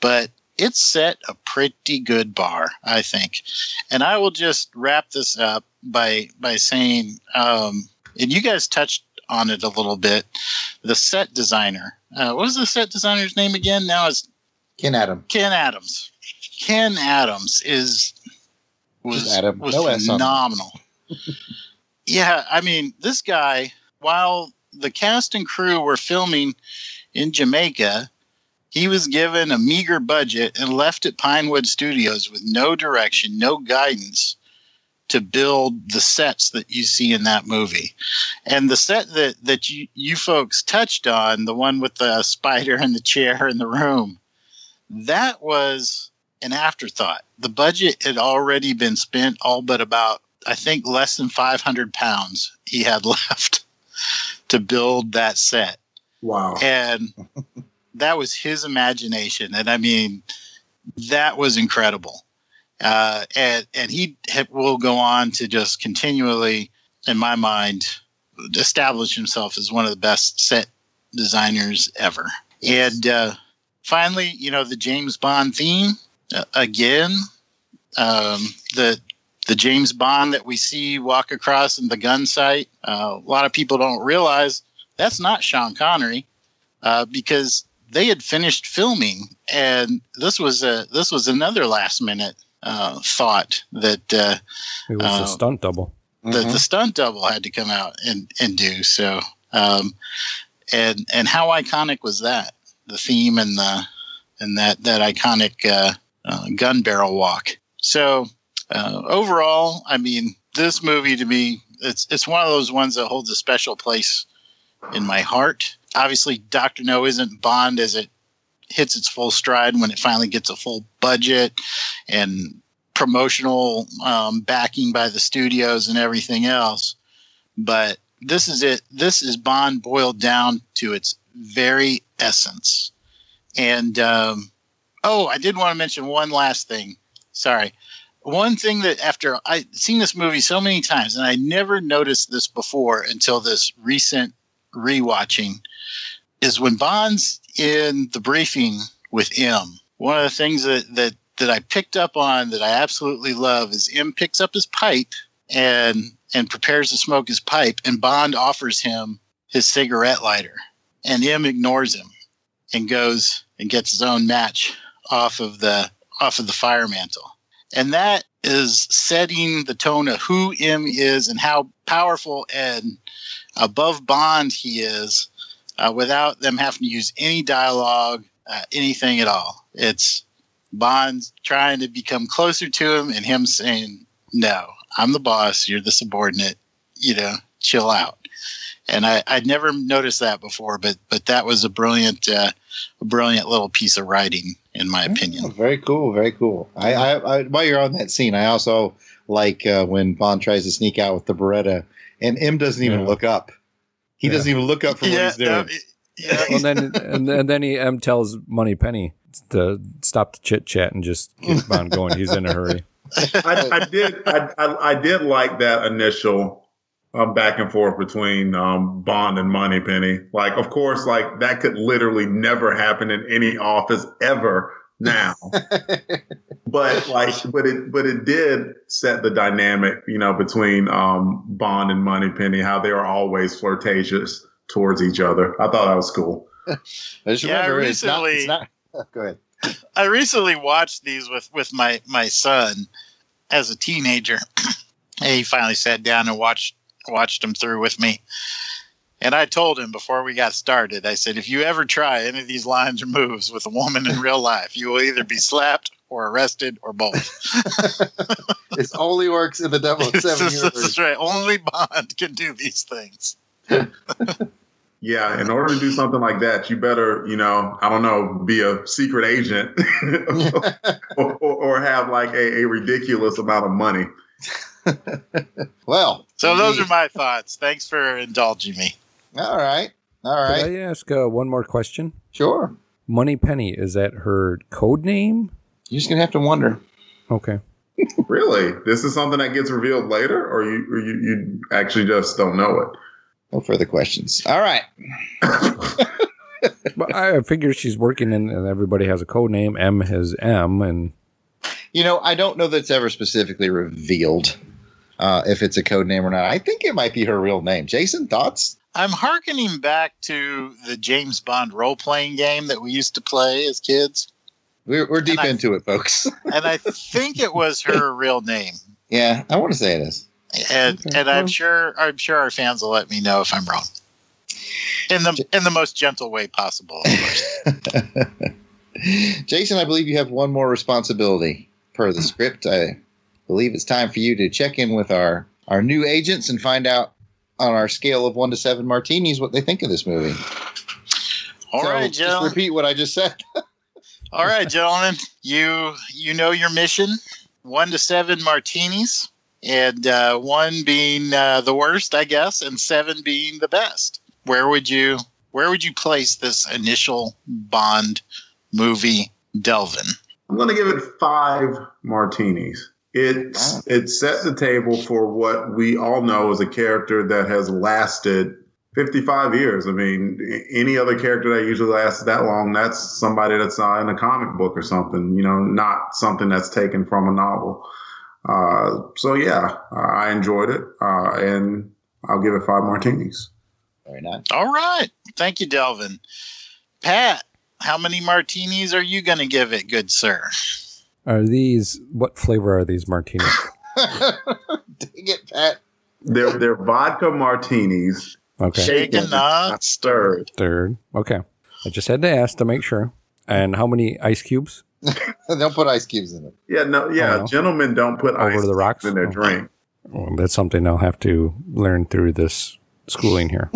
but it set a pretty good bar, I think. And I will just wrap this up by by saying, um, and you guys touched on it a little bit, the set designer. Uh, what was the set designer's name again? Now it's Ken Adams. Ken Adams. Ken Adams is was, Adam. was no phenomenal. Yeah, I mean, this guy, while the cast and crew were filming in Jamaica, he was given a meager budget and left at Pinewood Studios with no direction, no guidance to build the sets that you see in that movie. And the set that, that you, you folks touched on, the one with the spider and the chair in the room, that was an afterthought. The budget had already been spent all but about, I think, less than five hundred pounds he had left to build that set. Wow. And that was his imagination. And I mean, that was incredible. Uh, and, and he will go on to just continually, in my mind, establish himself as one of the best set designers ever. And uh, finally, you know, the James Bond theme, uh, again, um, the the James Bond that we see walk across in the gun sight, uh, a lot of people don't realize that's not Sean Connery uh, because they had finished filming, and this was a, this was another last minute Uh, thought that uh, it was uh, the stunt double. Mm-hmm. The, the stunt double had to come out and, and do so. Um, and and how iconic was that? The theme and the and that that iconic uh, uh, gun barrel walk. So uh, overall, I mean, this movie to me, it's it's one of those ones that holds a special place in my heart. Obviously, Doctor No isn't Bond as it hits its full stride when it finally gets a full budget and promotional um, backing by the studios and everything else. But this is it. This is Bond boiled down to its very essence. And, um, oh, I did want to mention one last thing. Sorry. One thing that after I've seen this movie so many times, and I never noticed this before until this recent rewatching, is when Bond's in the briefing with M, one of the things that, that, that I picked up on that I absolutely love is M picks up his pipe and and prepares to smoke his pipe, and Bond offers him his cigarette lighter. And M ignores him and goes and gets his own match off of the off of the fire mantle. And that is setting the tone of who M is and how powerful and above Bond he is. Uh, without them having to use any dialogue, uh, anything at all. It's Bond trying to become closer to him and him saying, no, I'm the boss. You're the subordinate. You know, chill out. And I, I'd never noticed that before, but but that was a brilliant, uh, a brilliant little piece of writing, in my opinion. Oh, very cool. Very cool. I, I, I while you're on that scene, I also like uh, when Bond tries to sneak out with the Beretta and M doesn't even yeah. look up. He yeah. doesn't even look up for yeah, what he's doing. No, it, yeah. Well, then, and, and then he um, tells Moneypenny to stop the chit chat and just keep on going. He's in a hurry. I, I did, I, I, I did like that initial um, back and forth between um, Bond and Moneypenny. Like, of course, like that could literally never happen in any office ever now. But like, but it, but it did set the dynamic, you know, between um, Bond and Moneypenny, how they are always flirtatious towards each other. I thought that was cool. I just yeah, I recently. It's not, it's not, go ahead. I recently watched these with, with my, my son as a teenager. He finally sat down and watched watched them through with me, And I told him before we got started, I said, if you ever try any of these lines or moves with a woman in real life, you will either be slapped or arrested or both. It only works in the Devil of Seven Years. That's right. Only Bond can do these things. Yeah, in order to do something like that, you better, you know, I don't know, be a secret agent or, or have like a, a ridiculous amount of money. Well, so those are my thoughts. Thanks for indulging me. All right. All right. Could I ask uh, one more question? Sure. Moneypenny, is that her code name? You're just going to have to wonder. Okay. Really? This is something that gets revealed later, or you, or you, you actually just don't know it? No further questions. All right. But I figure she's working in, and everybody has a code name. M has M, and you know, I don't know that's ever specifically revealed uh, if it's a code name or not. I think it might be her real name. Jason, thoughts? I'm hearkening back to the James Bond role-playing game that we used to play as kids. We're, we're deep and into I, it, folks. And I think it was her real name. Yeah, I want to say it is. And okay. and I'm sure I'm sure our fans will let me know if I'm wrong. In the in the most gentle way possible, of course. Jason, I believe you have one more responsibility per the script. I believe it's time for you to check in with our, our new agents and find out on our scale of one to seven martinis what they think of this movie. All so right, Joe. Just repeat what I just said. All right, gentlemen. You you know your mission. One to seven martinis. And uh, one being uh, the worst, I guess, and seven being the best. Where would you where would you place this initial Bond movie, Delvin? I'm going to give it five martinis. It's wow. It set the table for what we all know is a character that has lasted fifty-five years. I mean, any other character that usually lasts that long, that's somebody that's uh, in a comic book or something, you know, not something that's taken from a novel. Uh, so yeah, uh, I enjoyed it, uh, and I'll give it five martinis. Very nice. All right. Thank you, Delvin. Pat, how many martinis are you going to give it, good sir? Are these, what flavor are these martinis? Dang it, Pat. They're, they're vodka martinis. Okay. Shaken, not stirred. Stirred. Okay. I just had to ask to make sure. And how many ice cubes? Don't put ice cubes in it. Yeah, no, yeah. Oh, gentlemen don't put over ice the rocks? Cubes in their drink. Well, that's something I'll have to learn through this schooling here.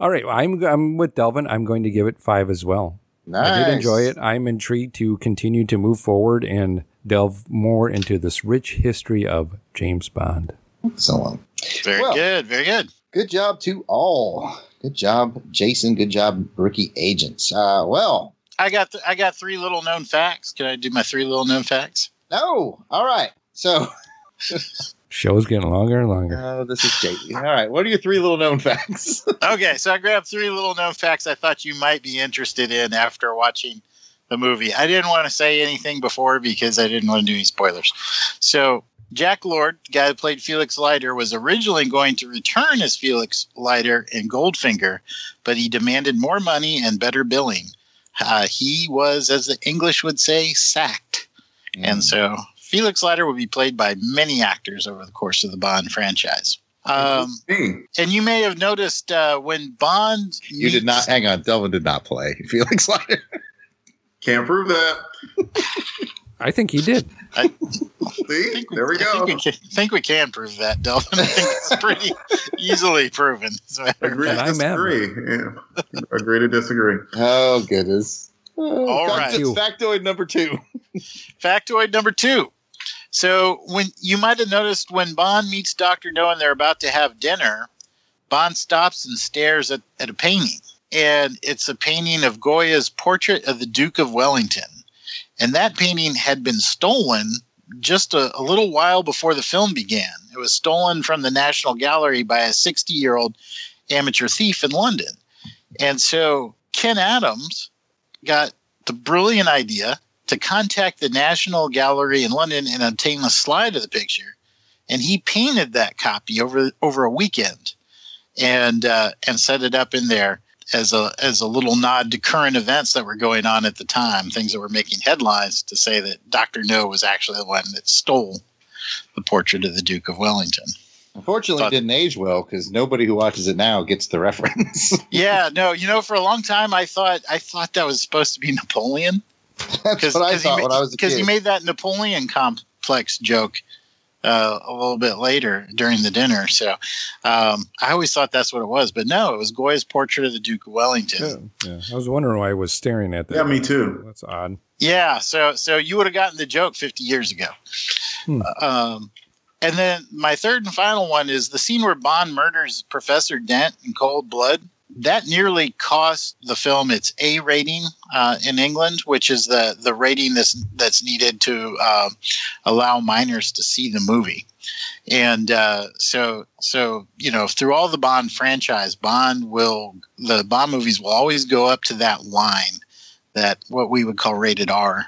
All right, well, I'm I'm with Delvin. I'm going to give it five as well. Nice. I did enjoy it. I'm intrigued to continue to move forward and delve more into this rich history of James Bond. So on. Very well, good. Very good. Good job to all. Good job, Jason. Good job, rookie agents. Uh, well. I got th- I got three little known facts. Can I do my three little known facts? No. All right. So. Show's getting longer and longer. Oh, uh, this is J D. All right. What are your three little known facts? Okay. So I grabbed three little known facts I thought you might be interested in after watching the movie. I didn't want to say anything before because I didn't want to do any spoilers. So Jack Lord, the guy who played Felix Leiter, was originally going to return as Felix Leiter in Goldfinger, but he demanded more money and better billing. Uh, he was, as the English would say, sacked. Mm. And so Felix Leiter will be played by many actors over the course of the Bond franchise. Um, and you may have noticed uh, when Bond... Meets- you did not... Hang on. Delvin did not play Felix Leiter. Can't prove that. I think he did. I, See? Think we, there we I go. I think, think we can prove that, Delvin. I think it's pretty easily proven. Agree to disagree. Yeah. Agree to disagree. Oh, goodness. Oh, all right. Factoid number two. Factoid number two. So when you might have noticed when Bond meets Doctor No and they're about to have dinner, Bond stops and stares at, at a painting. And it's a painting of Goya's portrait of the Duke of Wellington. And that painting had been stolen just a, a little while before the film began. It was stolen from the National Gallery by a sixty-year-old amateur thief in London. And so Ken Adams got the brilliant idea to contact the National Gallery in London and obtain a slide of the picture. And he painted that copy over over a weekend and uh, and set it up in there. As a as a little nod to current events that were going on at the time, things that were making headlines to say that Doctor No was actually the one that stole the portrait of the Duke of Wellington. Unfortunately, it didn't age well because nobody who watches it now gets the reference. Yeah, no, you know, for a long time I thought I thought that was supposed to be Napoleon. That's what I thought when I was a kid. Because he made that Napoleon complex joke uh, a little bit later during the dinner. So um, I always thought that's what it was. But no, it was Goy's portrait of the Duke of Wellington. Yeah, yeah. I was wondering why I was staring at that. Yeah, me too. That's odd. Yeah, so so you would have gotten the joke fifty years ago. Hmm. Um And then my third and final one is the scene where Bond murders Professor Dent in cold blood. That nearly cost the film its A rating uh, in England, which is the, the rating that's, that's needed to uh, allow minors to see the movie. And uh, so, so you know, through all the Bond franchise, Bond will the Bond movies will always go up to that line, that what we would call rated R,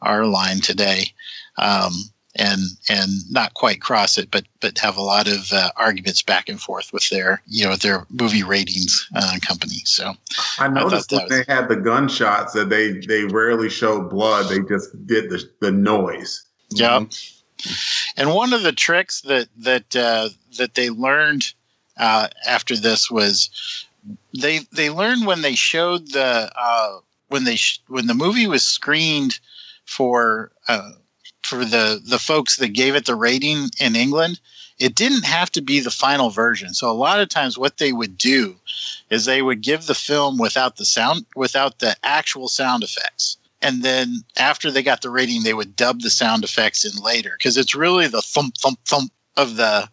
our line today. Um, And and not quite cross it, but but have a lot of uh, arguments back and forth with their you know their movie ratings uh, company. So I noticed I that, that was, they had the gunshots that they they rarely show blood. They just did the the noise. Yeah. Mm-hmm. And one of the tricks that that uh, that they learned uh, after this was they they learned when they showed the uh, when they sh- when the movie was screened for. Uh, for the, the folks that gave it the rating in England, it didn't have to be the final version. So a lot of times what they would do is they would give the film without the sound, without the actual sound effects. And then after they got the rating, they would dub the sound effects in later. Cause it's really the thump, thump, thump of the,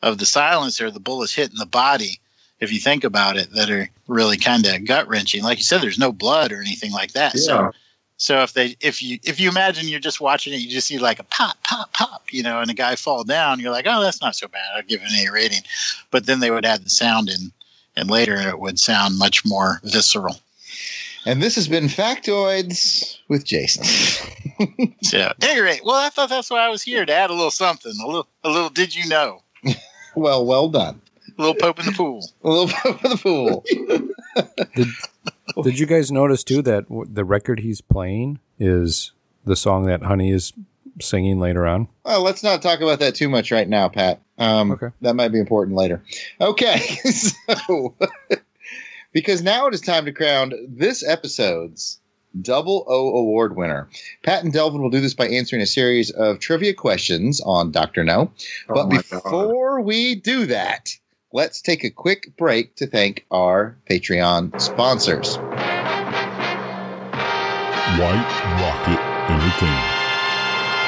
of the silencer, the bullets hitting the body. If you think about it, that are really kind of gut wrenching. Like you said, there's no blood or anything like that. Yeah. So, So if they, if you, if you imagine you're just watching it, you just see like a pop, pop, pop, you know, and a guy fall down. You're like, oh, that's not so bad. I'll give it an A rating. But then they would add the sound in, and later it would sound much more visceral. And this has been Factoids with Jason. So, A rate. Well, I thought that's why I was here, to add a little something, a little, a little. Did you know? well, well done. A little pope in the pool. A little pope in the pool. did, did you guys notice, too, that the record he's playing is the song that Honey is singing later on? Well, let's not talk about that too much right now, Pat. Um, okay. That might be important later. Okay. So, because now it is time to crown this episode's Double O Award winner. Pat and Delvin will do this by answering a series of trivia questions on Doctor No. Oh but before God. we do that... let's take a quick break to thank our Patreon sponsors. White Rocket Entertainment.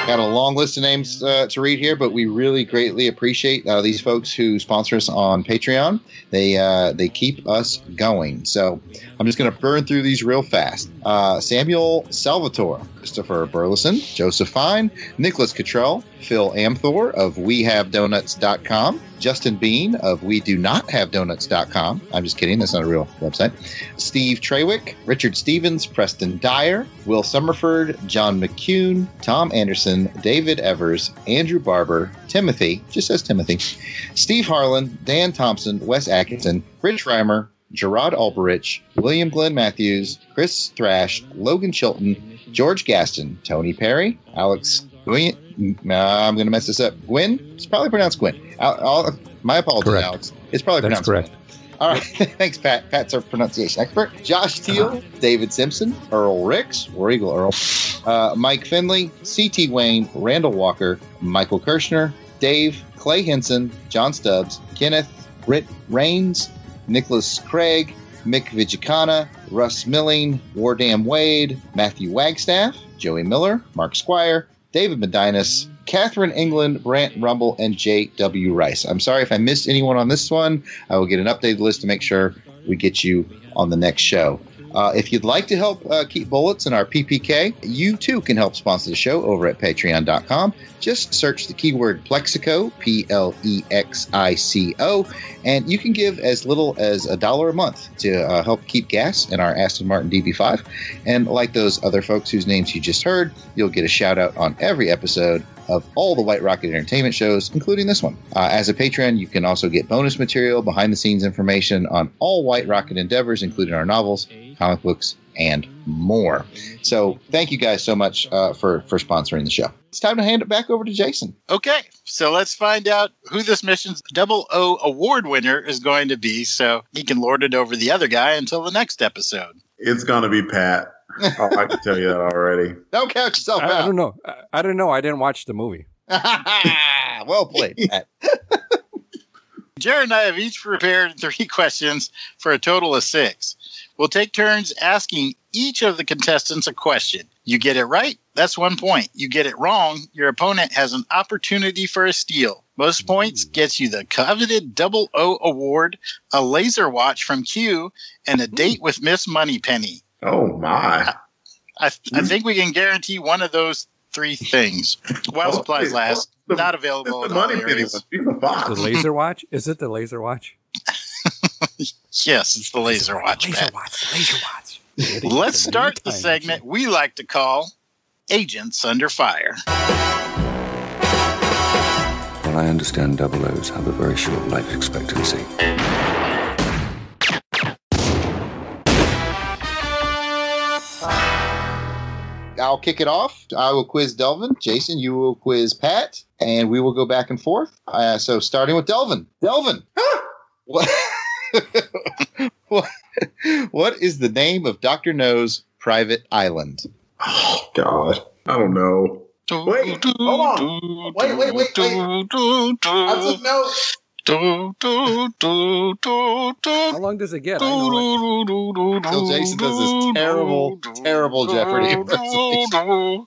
Got a long list of names uh, to read here, but we really greatly appreciate uh, these folks who sponsor us on Patreon. They uh, they keep us going. So I'm just going to burn through these real fast. Uh, Samuel Salvatore, Christopher Burleson, Joseph Fine, Nicholas Cottrell, Phil Amthor of we have donuts dot com, Justin Bean of we do not have donuts dot com. I'm just kidding. That's not a real website. Steve Trawick, Richard Stevens, Preston Dyer, Will Summerford, John McCune, Tom Anderson, David Evers, Andrew Barber, Timothy, just says Timothy, Steve Harlan, Dan Thompson, Wes Atkinson, Rich Reimer, Gerard Alberich, William Glenn Matthews, Chris Thrash, Logan Chilton, George Gaston, Tony Perry, Alex Gwyn, uh, I'm going to mess this up. Gwyn? It's probably pronounced Gwyn. I'll, I'll, my apologies, correct. Alex. It's probably That's pronounced correct. Gwyn. All right. Thanks, Pat. Pat's our pronunciation expert. Josh Teal, uh-huh. David Simpson, Earl Ricks, War Eagle Earl, uh, Mike Finley, C T. Wayne, Randall Walker, Michael Kirshner, Dave, Clay Henson, John Stubbs, Kenneth, Britt Rains, Nicholas Craig, Mick Vijicana, Russ Milling, Wardam Wade, Matthew Wagstaff, Joey Miller, Mark Squire, David Medinas, Catherine England, Brant Rumble, and J W. Rice. I'm sorry if I missed anyone on this one. I will get an updated list to make sure we get you on the next show. Uh, if you'd like to help uh, keep bullets in our P P K, you too can help sponsor the show over at patreon dot com. Just search the keyword Plexico, P L E X I C O, and you can give as little as a dollar a month to uh, help keep gas in our Aston Martin D B five. And like those other folks whose names you just heard, you'll get a shout out on every episode of all the White Rocket Entertainment shows, including this one. Uh, as a patron, you can also get bonus material, behind the scenes information on all White Rocket endeavors, including our novels, comic books, and more. So thank you guys so much uh, for, for sponsoring the show. It's time to hand it back over to Jason. Okay, so let's find out who this mission's double O award winner is going to be so he can lord it over the other guy until the next episode. It's going to be Pat. Oh, I can tell you that already. Don't count yourself I, out. I don't know. I, I don't know. I didn't watch the movie. Well played, Pat. Jared and I have each prepared three questions for a total of six. We'll take turns asking each of the contestants a question. You get it right, that's one point. You get it wrong, your opponent has an opportunity for a steal. Most points gets you the coveted double O award, a laser watch from Q, and a date with Miss Moneypenny. Oh, my. I, th- I think we can guarantee one of those three things. While supplies last, the, not available in all areas. The laser watch? Is it the laser watch? Yes, it's the laser, laser watch. Laser watch, laser watch. Let's start the segment we like to call Agents Under Fire. Well, I understand double O's have a very short life expectancy. I'll kick it off. I will quiz Delvin. Jason, you will quiz Pat. And we will go back and forth. Uh, so starting with Delvin. Delvin! Huh? What? what, what is the name of Doctor No's private island? Oh, God. I don't know. Wait, hold on. Wait, wait, wait, wait. I took notes. How long does it get? I know it. Until Jason does this terrible, terrible Jeopardy impersonation.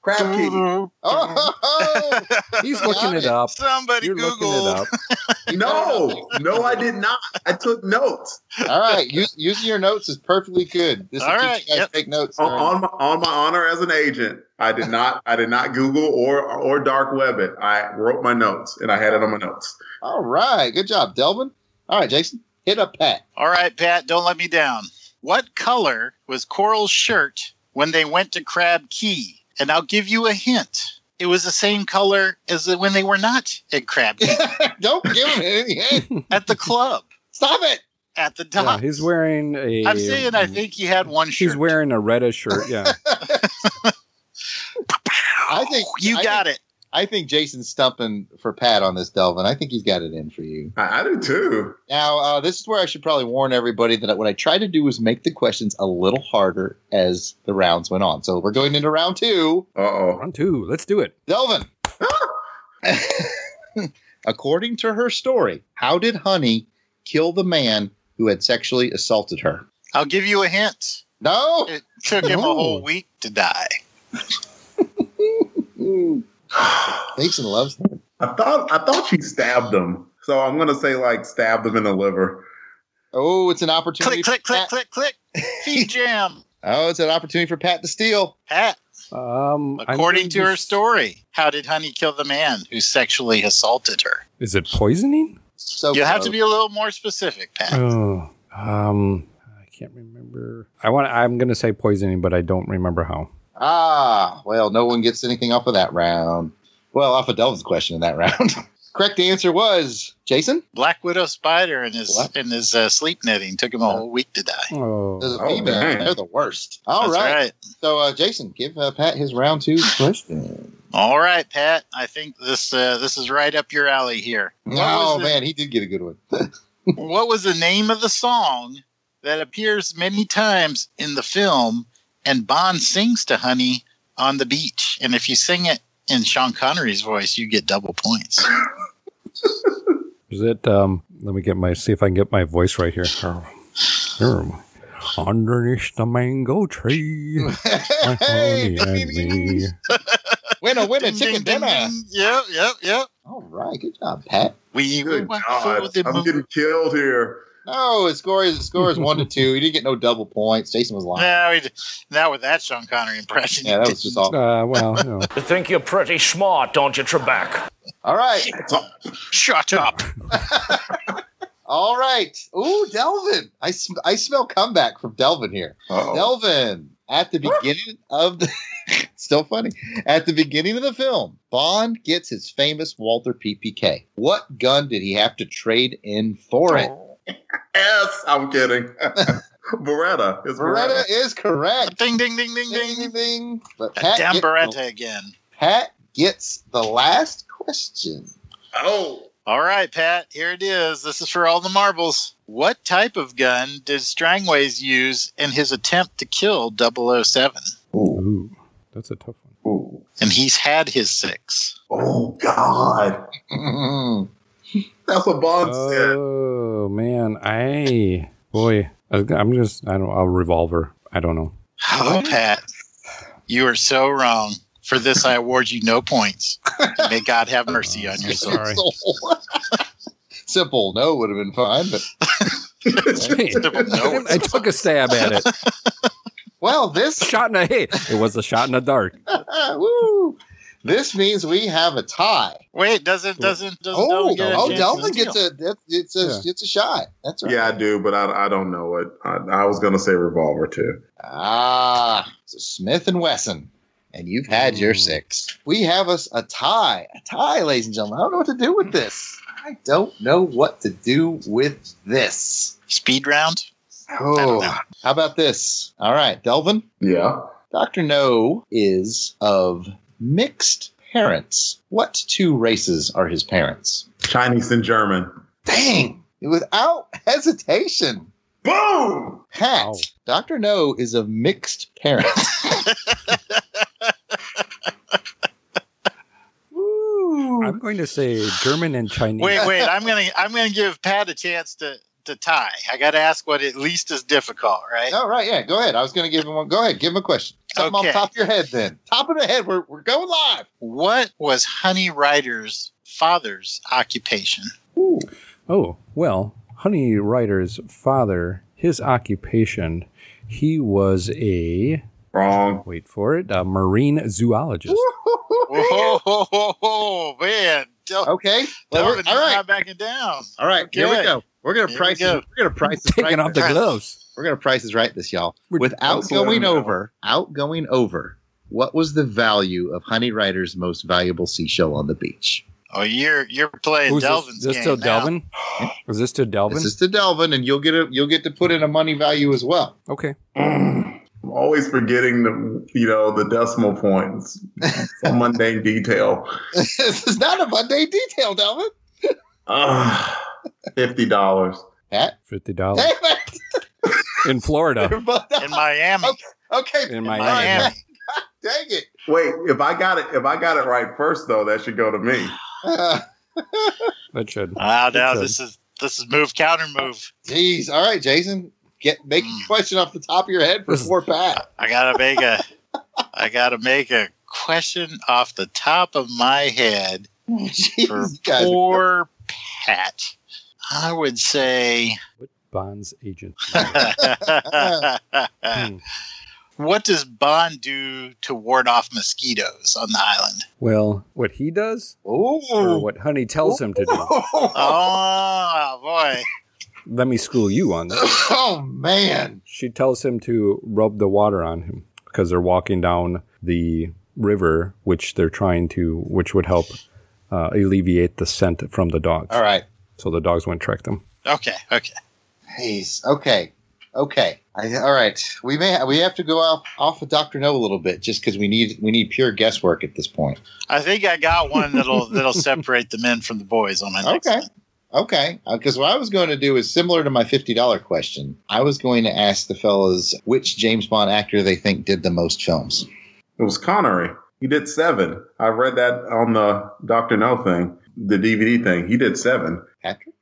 Crab Key. Oh, he's looking it up. Somebody You're Googled. It up. no, no, I did not. I took notes. All right, Use, using your notes is perfectly good. This All is right, yep. Take notes on, on my on my honor as an agent. I did not. I did not Google or or dark web it. I wrote my notes and I had it on my notes. All right, good job, Delvin. All right, Jason, hit up Pat. All right, Pat, don't let me down. What color was Coral's shirt when they went to Crab Key? And I'll give you a hint. It was the same color as when they were not at Crab Key. Don't give him any hint. At the club. Stop it. At the dock. Yeah, he's wearing a... I'm saying I think he had one shirt. He's wearing a reddish shirt, yeah. I think You I got think, it. I think Jason's stumping for Pat on this, Delvin. I think he's got it in for you. I, I do too. Now, uh, this is where I should probably warn everybody that what I tried to do was make the questions a little harder as the rounds went on. So we're going into round two. Uh-oh. Round two. Let's do it. Delvin. According to her story, how did Honey kill the man who had sexually assaulted her? I'll give you a hint. No. It took him no. a whole week to die. Jason loves him. I thought I thought she stabbed him, so I'm gonna say like stabbed him in the liver. Oh, it's an opportunity. Click, click, click, click, click. Feed jam. Oh, it's an opportunity for Pat to steal. Pat. Um, According to her story, how did Honey kill the man who sexually assaulted her? Is it poisoning? So you'll have to be a little more specific, Pat. Oh, um, I can't remember. I want. I'm gonna say poisoning, but I don't remember how. Ah, well, no one gets anything off of that round. Well, off of Delvin's question in that round. Correct answer was, Jason? Black Widow Spider and his what? and his uh, sleep knitting took him a whole week to die. Oh, oh female, they're the worst. All right. right. So, uh, Jason, give uh, Pat his round two question. All right, Pat. I think this uh, this is right up your alley here. What oh, the, man, he did get a good one. What was the name of the song that appears many times in the film and Bond sings to Honey on the beach? And if you sing it in Sean Connery's voice, you get double points. Is it, um, let me get my, see if I can get my voice right here. Oh, underneath the mango tree, my honey and me. Winner, winner, chicken dinner. Yep, yep, yep. All right, good job, Pat. We good God, I'm moon. getting killed here. No, the score is, the score is one to two. He didn't get no double points. Jason was lying. No, he did. Not with that Sean Connery impression. Yeah, that was just all. Uh, well, you know. You think you're pretty smart, don't you, Trebek? All right. Shut up. All right. Ooh, Delvin. I, sm- I smell comeback from Delvin here. Uh-oh. Delvin, at the beginning of the... Still funny. At the beginning of the film, Bond gets his famous Walther P P K. What gun did he have to trade in for it? Yes, I'm kidding. Beretta is Beretta. Beretta is correct. Ding, ding, ding, ding, ding, ding, ding. But Pat damn get, Beretta oh, again. Pat gets the last question. Oh. All right, Pat. Here it is. This is for all the marbles. What type of gun did Strangways use in his attempt to kill double oh seven? Ooh. That's a tough one. Ooh. And he's had his six. Oh, God. That's what Bond said. Oh, man. I... Boy. I'm just... I don't... A revolver. I don't know. Oh, Pat. You are so wrong. For this, I award you no points. May God have mercy on your soul. Sorry. Simple no would have been fine, but... Hey, no I took a stab at it. Well, this... Shot in a... Hey, it was a shot in the dark. Woo! This means we have a tie. Wait, doesn't doesn't doesn't oh, get oh, Delvin gets a it's a yeah. it's a shot. That's right. Yeah, I do, but I I don't know it. I, I was gonna say revolver too. Ah, so Smith and Wesson, and you've had mm. your six. We have us a tie, a tie, ladies and gentlemen. I don't know what to do with this. I don't know what to do with this. Speed round. Oh, how about this? All right, Delvin. Yeah. Doctor No is of mixed parents. What two races are his parents? Chinese and German. Dang! Without hesitation. Boom! Pat, wow. Doctor No is of mixed parents. Woo. I'm going to say German and Chinese. Wait, wait. I'm going to I'm going to give Pat a chance to to tie. I got to ask what at least is difficult, right? Oh, right. Yeah. Go ahead. I was going to give him one. Go ahead. Give him a question. Something okay. off the top of your head, then. Top of the head. We're we're going live. What was Honey Ryder's father's occupation? Ooh. Oh, well, Honey Ryder's father, his occupation, he was a... Wrong. Wait for it. A marine zoologist. Oh, ho, ho, ho, man. Del- okay. Del- All right. Not backing down. All right. Okay. Here we go. We're going to price we go. We're going to price this taking right off the gloves. We're going to price this right this, y'all. We're without going over, out going over, what was the value of Honey Ryder's most valuable seashell on the beach? Oh, you're you're playing Who's Delvin's this, this game. Is this to Delvin? Is this to Delvin? This is to Delvin, and you'll get a, you'll get to put in a money value as well. Okay. Mm, I'm always forgetting the you know the decimal points. It's a mundane detail. This is not a mundane detail, Delvin. uh, Fifty dollars. Pat? Fifty dollars. Hey, in Florida. In Miami. Okay. okay. In Miami. Miami. Dang it. Wait, if I got it if I got it right first though, that should go to me. Uh, that should. Wow, now this is this is move counter move. Jeez. All right, Jason. Get make a question off the top of your head for poor Pat. I gotta make a I gotta make a question off the top of my head Jeez, for poor Pat. I would say what? Bond's agent. hmm. What does Bond do to ward off mosquitoes on the island? Well, what he does, Ooh. or what Honey tells Ooh. him to do. Oh, boy. Let me school you on that. Oh, man. She tells him to rub the water on him because they're walking down the river, which they're trying to, which would help uh, alleviate the scent from the dogs. All right. So the dogs wouldn't track them. Okay, okay. Jeez. Okay. Okay. I, all right. We may ha- we have to go off off of Doctor No a little bit just because we need we need pure guesswork at this point. I think I got one that'll that'll separate the men from the boys on my next Okay. One. Okay. Because uh, what I was going to do is similar to my fifty dollars question. I was going to ask the fellas which James Bond actor they think did the most films. It was Connery. He did seven. I read that on the Doctor No thing, the D V D thing. He did seven. Patrick?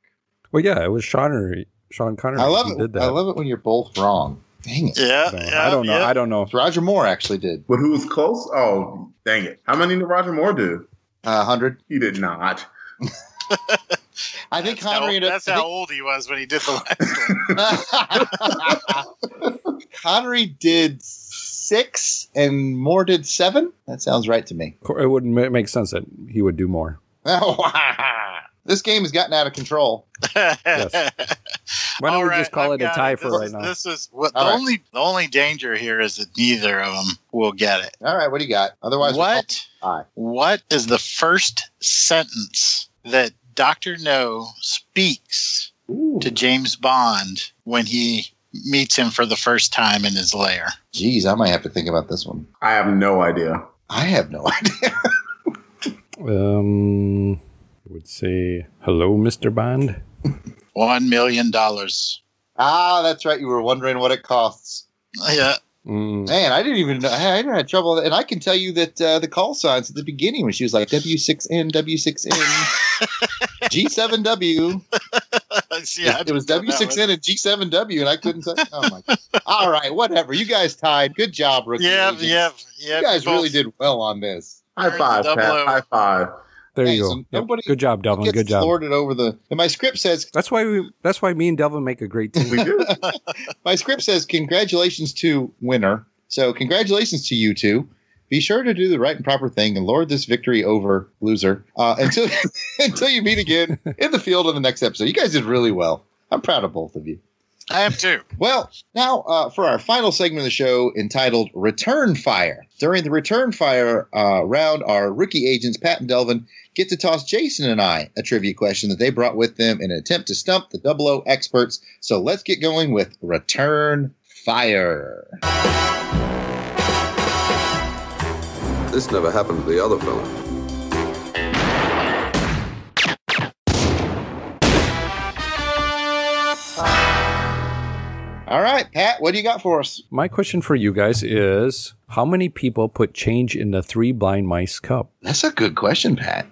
Well, yeah, it was Connery. Sean Connery. I love it. Did that. I love it when you're both wrong. Dang it. Yeah. No, yeah I don't know. Yeah. I don't know. Roger Moore actually did. But who was close? Oh, dang it. How many did Roger Moore do? A uh, hundred. He did not. I think that's Connery. How, that's I think, how old he was when he did the last one. Connery did six and Moore did seven. That sounds right to me. It wouldn't make sense that he would do more. Oh, wow. This game has gotten out of control. Yes. Why don't right, we just call I've it a tie it. for this right is, now? This is what, the right. only the only danger here is that neither of them will get it. All right, what do you got? Otherwise, what we'll what is the first sentence that Doctor No speaks Ooh. to James Bond when he meets him for the first time in his lair. Jeez, I might have to think about this one. I have no idea. I have no idea. um, I would say, hello, Mister Bond. One million dollars. Ah, that's right. You were wondering what it costs. Yeah. Mm. Man, I didn't even know. I didn't have trouble. And I can tell you that uh, the call signs at the beginning when she was like W six N, W six N, G seven W. See, it, it was W six N and G seven W, and I couldn't say. Oh my God. All right, whatever. You guys tied. Good job, rookie. Yeah, yeah, yeah. You guys really did well on this. High five, Pat. High five. There you go. Nobody, good job, Delvin. Good job. Lorded over the. And my script says that's why we. That's why me and Delvin make a great team. We do. My script says congratulations to winner. So congratulations to you two. Be sure to do the right and proper thing and lord this victory over loser uh, until until you meet again in the field in the next episode. You guys did really well. I'm proud of both of you. I am too. Well, now uh, for our final segment of the show entitled Return Fire. During the Return Fire uh, round, our rookie agents, Pat and Delvin, get to toss Jason and I a trivia question that they brought with them in an attempt to stump the double O experts. So let's get going with Return Fire. This never happened to the other fellow. All right, Pat, what do you got for us? My question for you guys is, how many people put change in the three blind mice cup? That's a good question, Pat.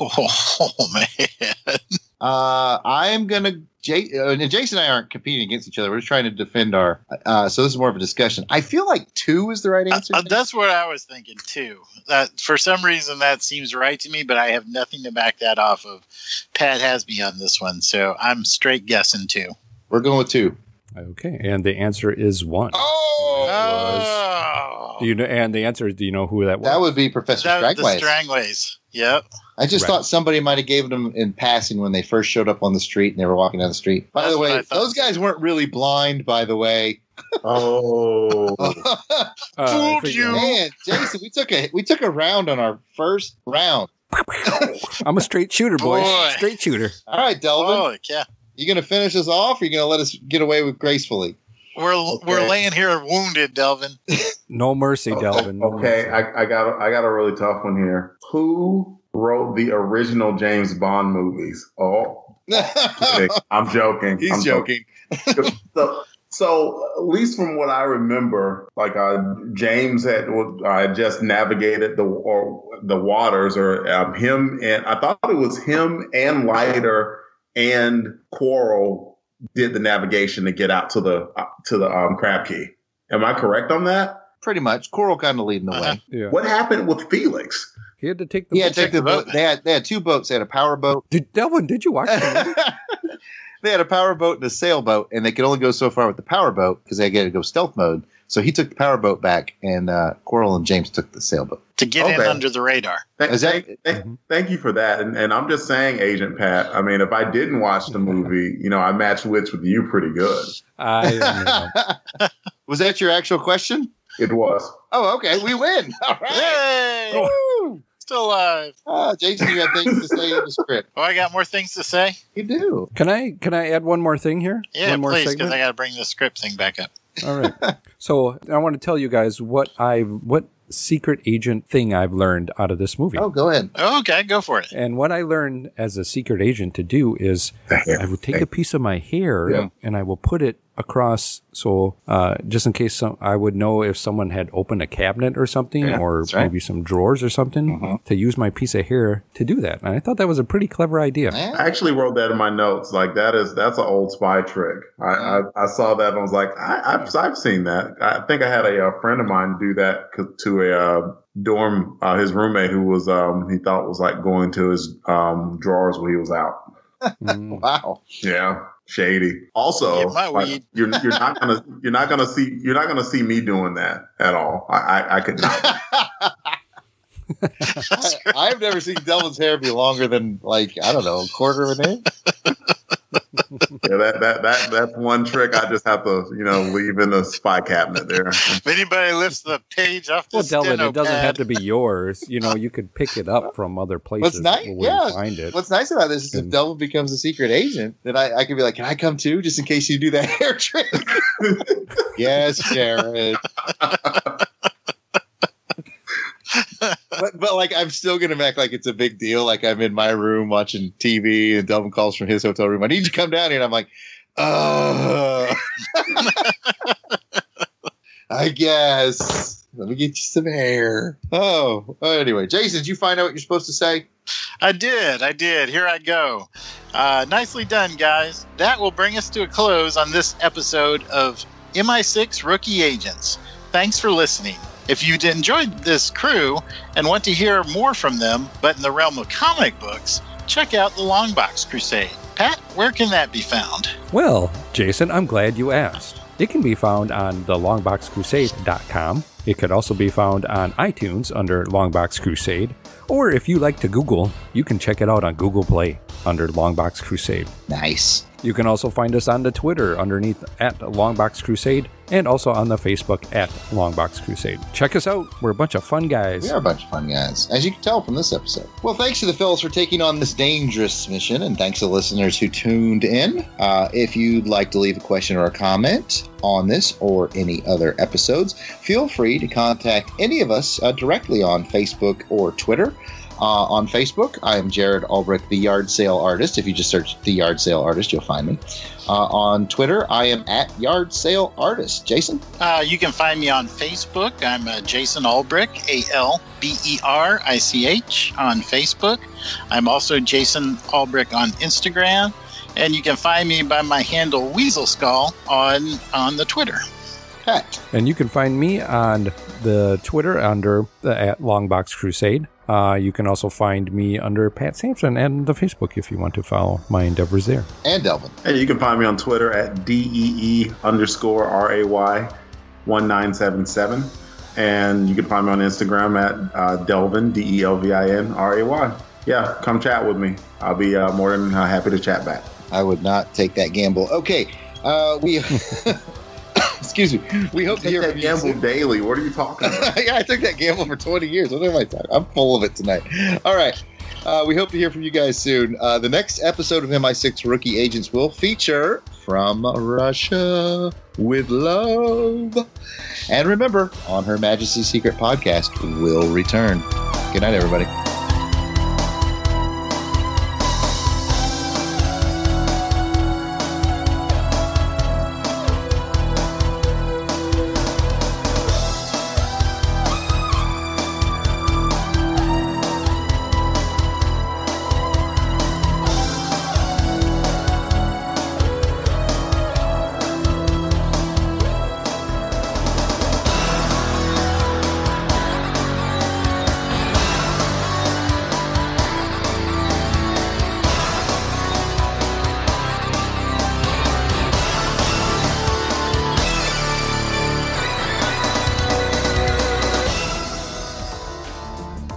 Oh, man. Uh, I'm going to J- uh, Jason and I aren't competing against each other. We're just trying to defend our uh, – so this is more of a discussion. I feel like two is the right answer. Uh, that's what I was thinking, too. That, for some reason, that seems right to me, but I have nothing to back that off of. Pat has me on this one, so I'm straight guessing two. We're going with two. Okay, and the answer is one. Oh! And, was, do you know, and the answer is, do you know who that was? That would be Professor Strangways. The Strangways, yep. I just right. thought somebody might have gave them in passing when they first showed up on the street and they were walking down the street. By That's the way, those guys weren't really blind, by the way. Oh. uh, Fooled you. Man, Jason, we took, a, we took a round on our first round. I'm a straight shooter, boys. Boy. Straight shooter. All right, Delvin. Oh, yeah. You going to finish us off, or are you going to let us get away with gracefully? We're okay. we're laying here wounded, Delvin. No mercy, Delvin. No okay, mercy. I, I got I got a really tough one here. Who wrote the original James Bond movies? Oh, I'm joking. He's I'm joking. joking. so, so, at least from what I remember, like uh, James had uh, just navigated the or the waters, or um, him and I thought it was him and Leiter and Quarrel did the navigation to get out to the uh, to the um, Crab Key. Am I correct on that? Pretty much. Coral kind of leading the uh-huh. way. Yeah. What happened with Felix? He had to take the, he had to take the boat. They had, they had two boats. They had a power boat. Did, Delvin, did you watch that? They had a power boat and a sailboat, and they could only go so far with the power boat because they had to go stealth mode. So he took the power boat back, and uh, Quarrel and James took the sailboat. To get okay. in under the radar. Th- Is that- th- th- thank you for that. And, and I'm just saying, Agent Pat, I mean, if I didn't watch the movie, you know, I matched wits with you pretty good. I know. Was that your actual question? It was. Oh, okay. We win. All right. Yay! Woo! Still alive. Oh, Jason, you got things to say in the script. Oh, I got more things to say? You do. Can I Can I add one more thing here? Yeah, one more please, because I got to bring the script thing back up. All right. So I want to tell you guys what I what secret agent thing I've learned out of this movie. Oh, go ahead. Okay, go for it. And what I learned as a secret agent to do is I would take a piece of my hair yeah. and I will put it across, so uh, just in case some, I would know if someone had opened a cabinet or something, yeah, or right. maybe some drawers or something, mm-hmm. to use my piece of hair to do that. And I thought that was a pretty clever idea. I actually wrote that in my notes. Like that is that's an old spy trick. I, I, I saw that and I was like, I, I've, I've seen that. I think I had a, a friend of mine do that to a uh, dorm, uh, his roommate who was um, he thought was like going to his um, drawers when he was out. Wow. Yeah. Shady. Also, like, you're you're not gonna you're not gonna see you're not gonna see me doing that at all. I I, I could not. I, I've never seen Delvin's hair be longer than like I don't know a quarter of an inch. Yeah, that that that that's one trick I just have to, you know, leave in the spy cabinet there. If anybody lifts the page off the well, Delvin, it doesn't pad. have to be yours. You know, you could pick it up from other places. What's nice, yeah. You find it. What's nice about this is and, if Delvin becomes a secret agent, then I, I could be like, "Can I come too?" Just in case you do that hair trick. Yes, Jared. But, but like, I'm still going to act like it's a big deal. Like, I'm in my room watching T V and Delvin calls from his hotel room. I need you to come down here. And I'm like, uh, I guess. Let me get you some hair. Oh, anyway. Jason, did you find out what you're supposed to say? I did. I did. Here I go. Uh, nicely done, guys. That will bring us to a close on this episode of M I six Rookie Agents. Thanks for listening. If you've enjoyed this crew and want to hear more from them, but in the realm of comic books, check out the Longbox Crusade. Pat, where can that be found? Well, Jason, I'm glad you asked. It can be found on the longbox crusade dot com. It could also be found on iTunes under Longbox Crusade. Or if you like to Google, you can check it out on Google Play under Longbox Crusade. Nice. You can also find us on the Twitter underneath at Longbox Crusade and also on the Facebook at Longbox Crusade. Check us out. We're a bunch of fun guys. We are a bunch of fun guys, as you can tell from this episode. Well, thanks to the fellas for taking on this dangerous mission, and thanks to listeners who tuned in. Uh, if you'd like to leave a question or a comment on this or any other episodes, feel free to contact any of us uh, directly on Facebook or Twitter. Uh, on Facebook, I am Jared Albrecht, the Yard Sale Artist. If you just search the Yard Sale Artist, you'll find me. Uh, on Twitter, I am at Yard Sale Artist. Jason? Uh, you can find me on Facebook. I'm uh, Jason Albrecht, A L B E R I C H, on Facebook. I'm also Jason Albrecht on Instagram. And you can find me by my handle, Weasel Skull, on, on the Twitter. Pat. And you can find me on the Twitter under the, at Longbox Crusade. Uh, you can also find me under Pat Sampson and the Facebook if you want to follow my endeavors there. And Delvin. And you can find me on Twitter at D E E underscore R A Y one nine seven seven. And you can find me on Instagram at uh, Delvin, D E L V I N R A Y. Yeah, come chat with me. I'll be uh, more than uh, happy to chat back. I would not take that gamble. Okay. Uh, we... Excuse me. We hope to hear that gamble daily. What are you talking about? Yeah, I took that gamble for twenty years. What am I talking? I'm full of it tonight. All right. Uh, we hope to hear from you guys soon. Uh, the next episode of M I six Rookie Agents will feature From Russia with Love. And remember, On Her Majesty's Secret Podcast will return. Good night, everybody.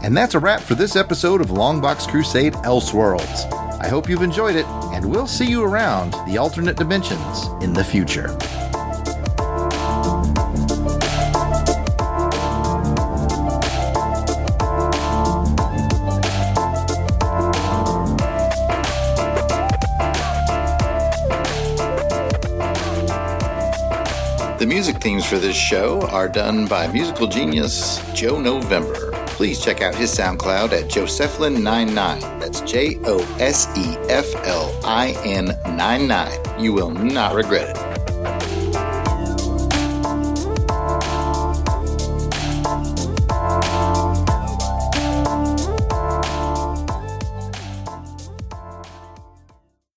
And that's a wrap for this episode of Longbox Crusade Elseworlds. I hope you've enjoyed it, and we'll see you around the alternate dimensions in the future. The music themes for this show are done by musical genius Joe November. Please check out his SoundCloud at Josephline ninety-nine. That's J O S E F L I N ninety-nine. You will not regret it.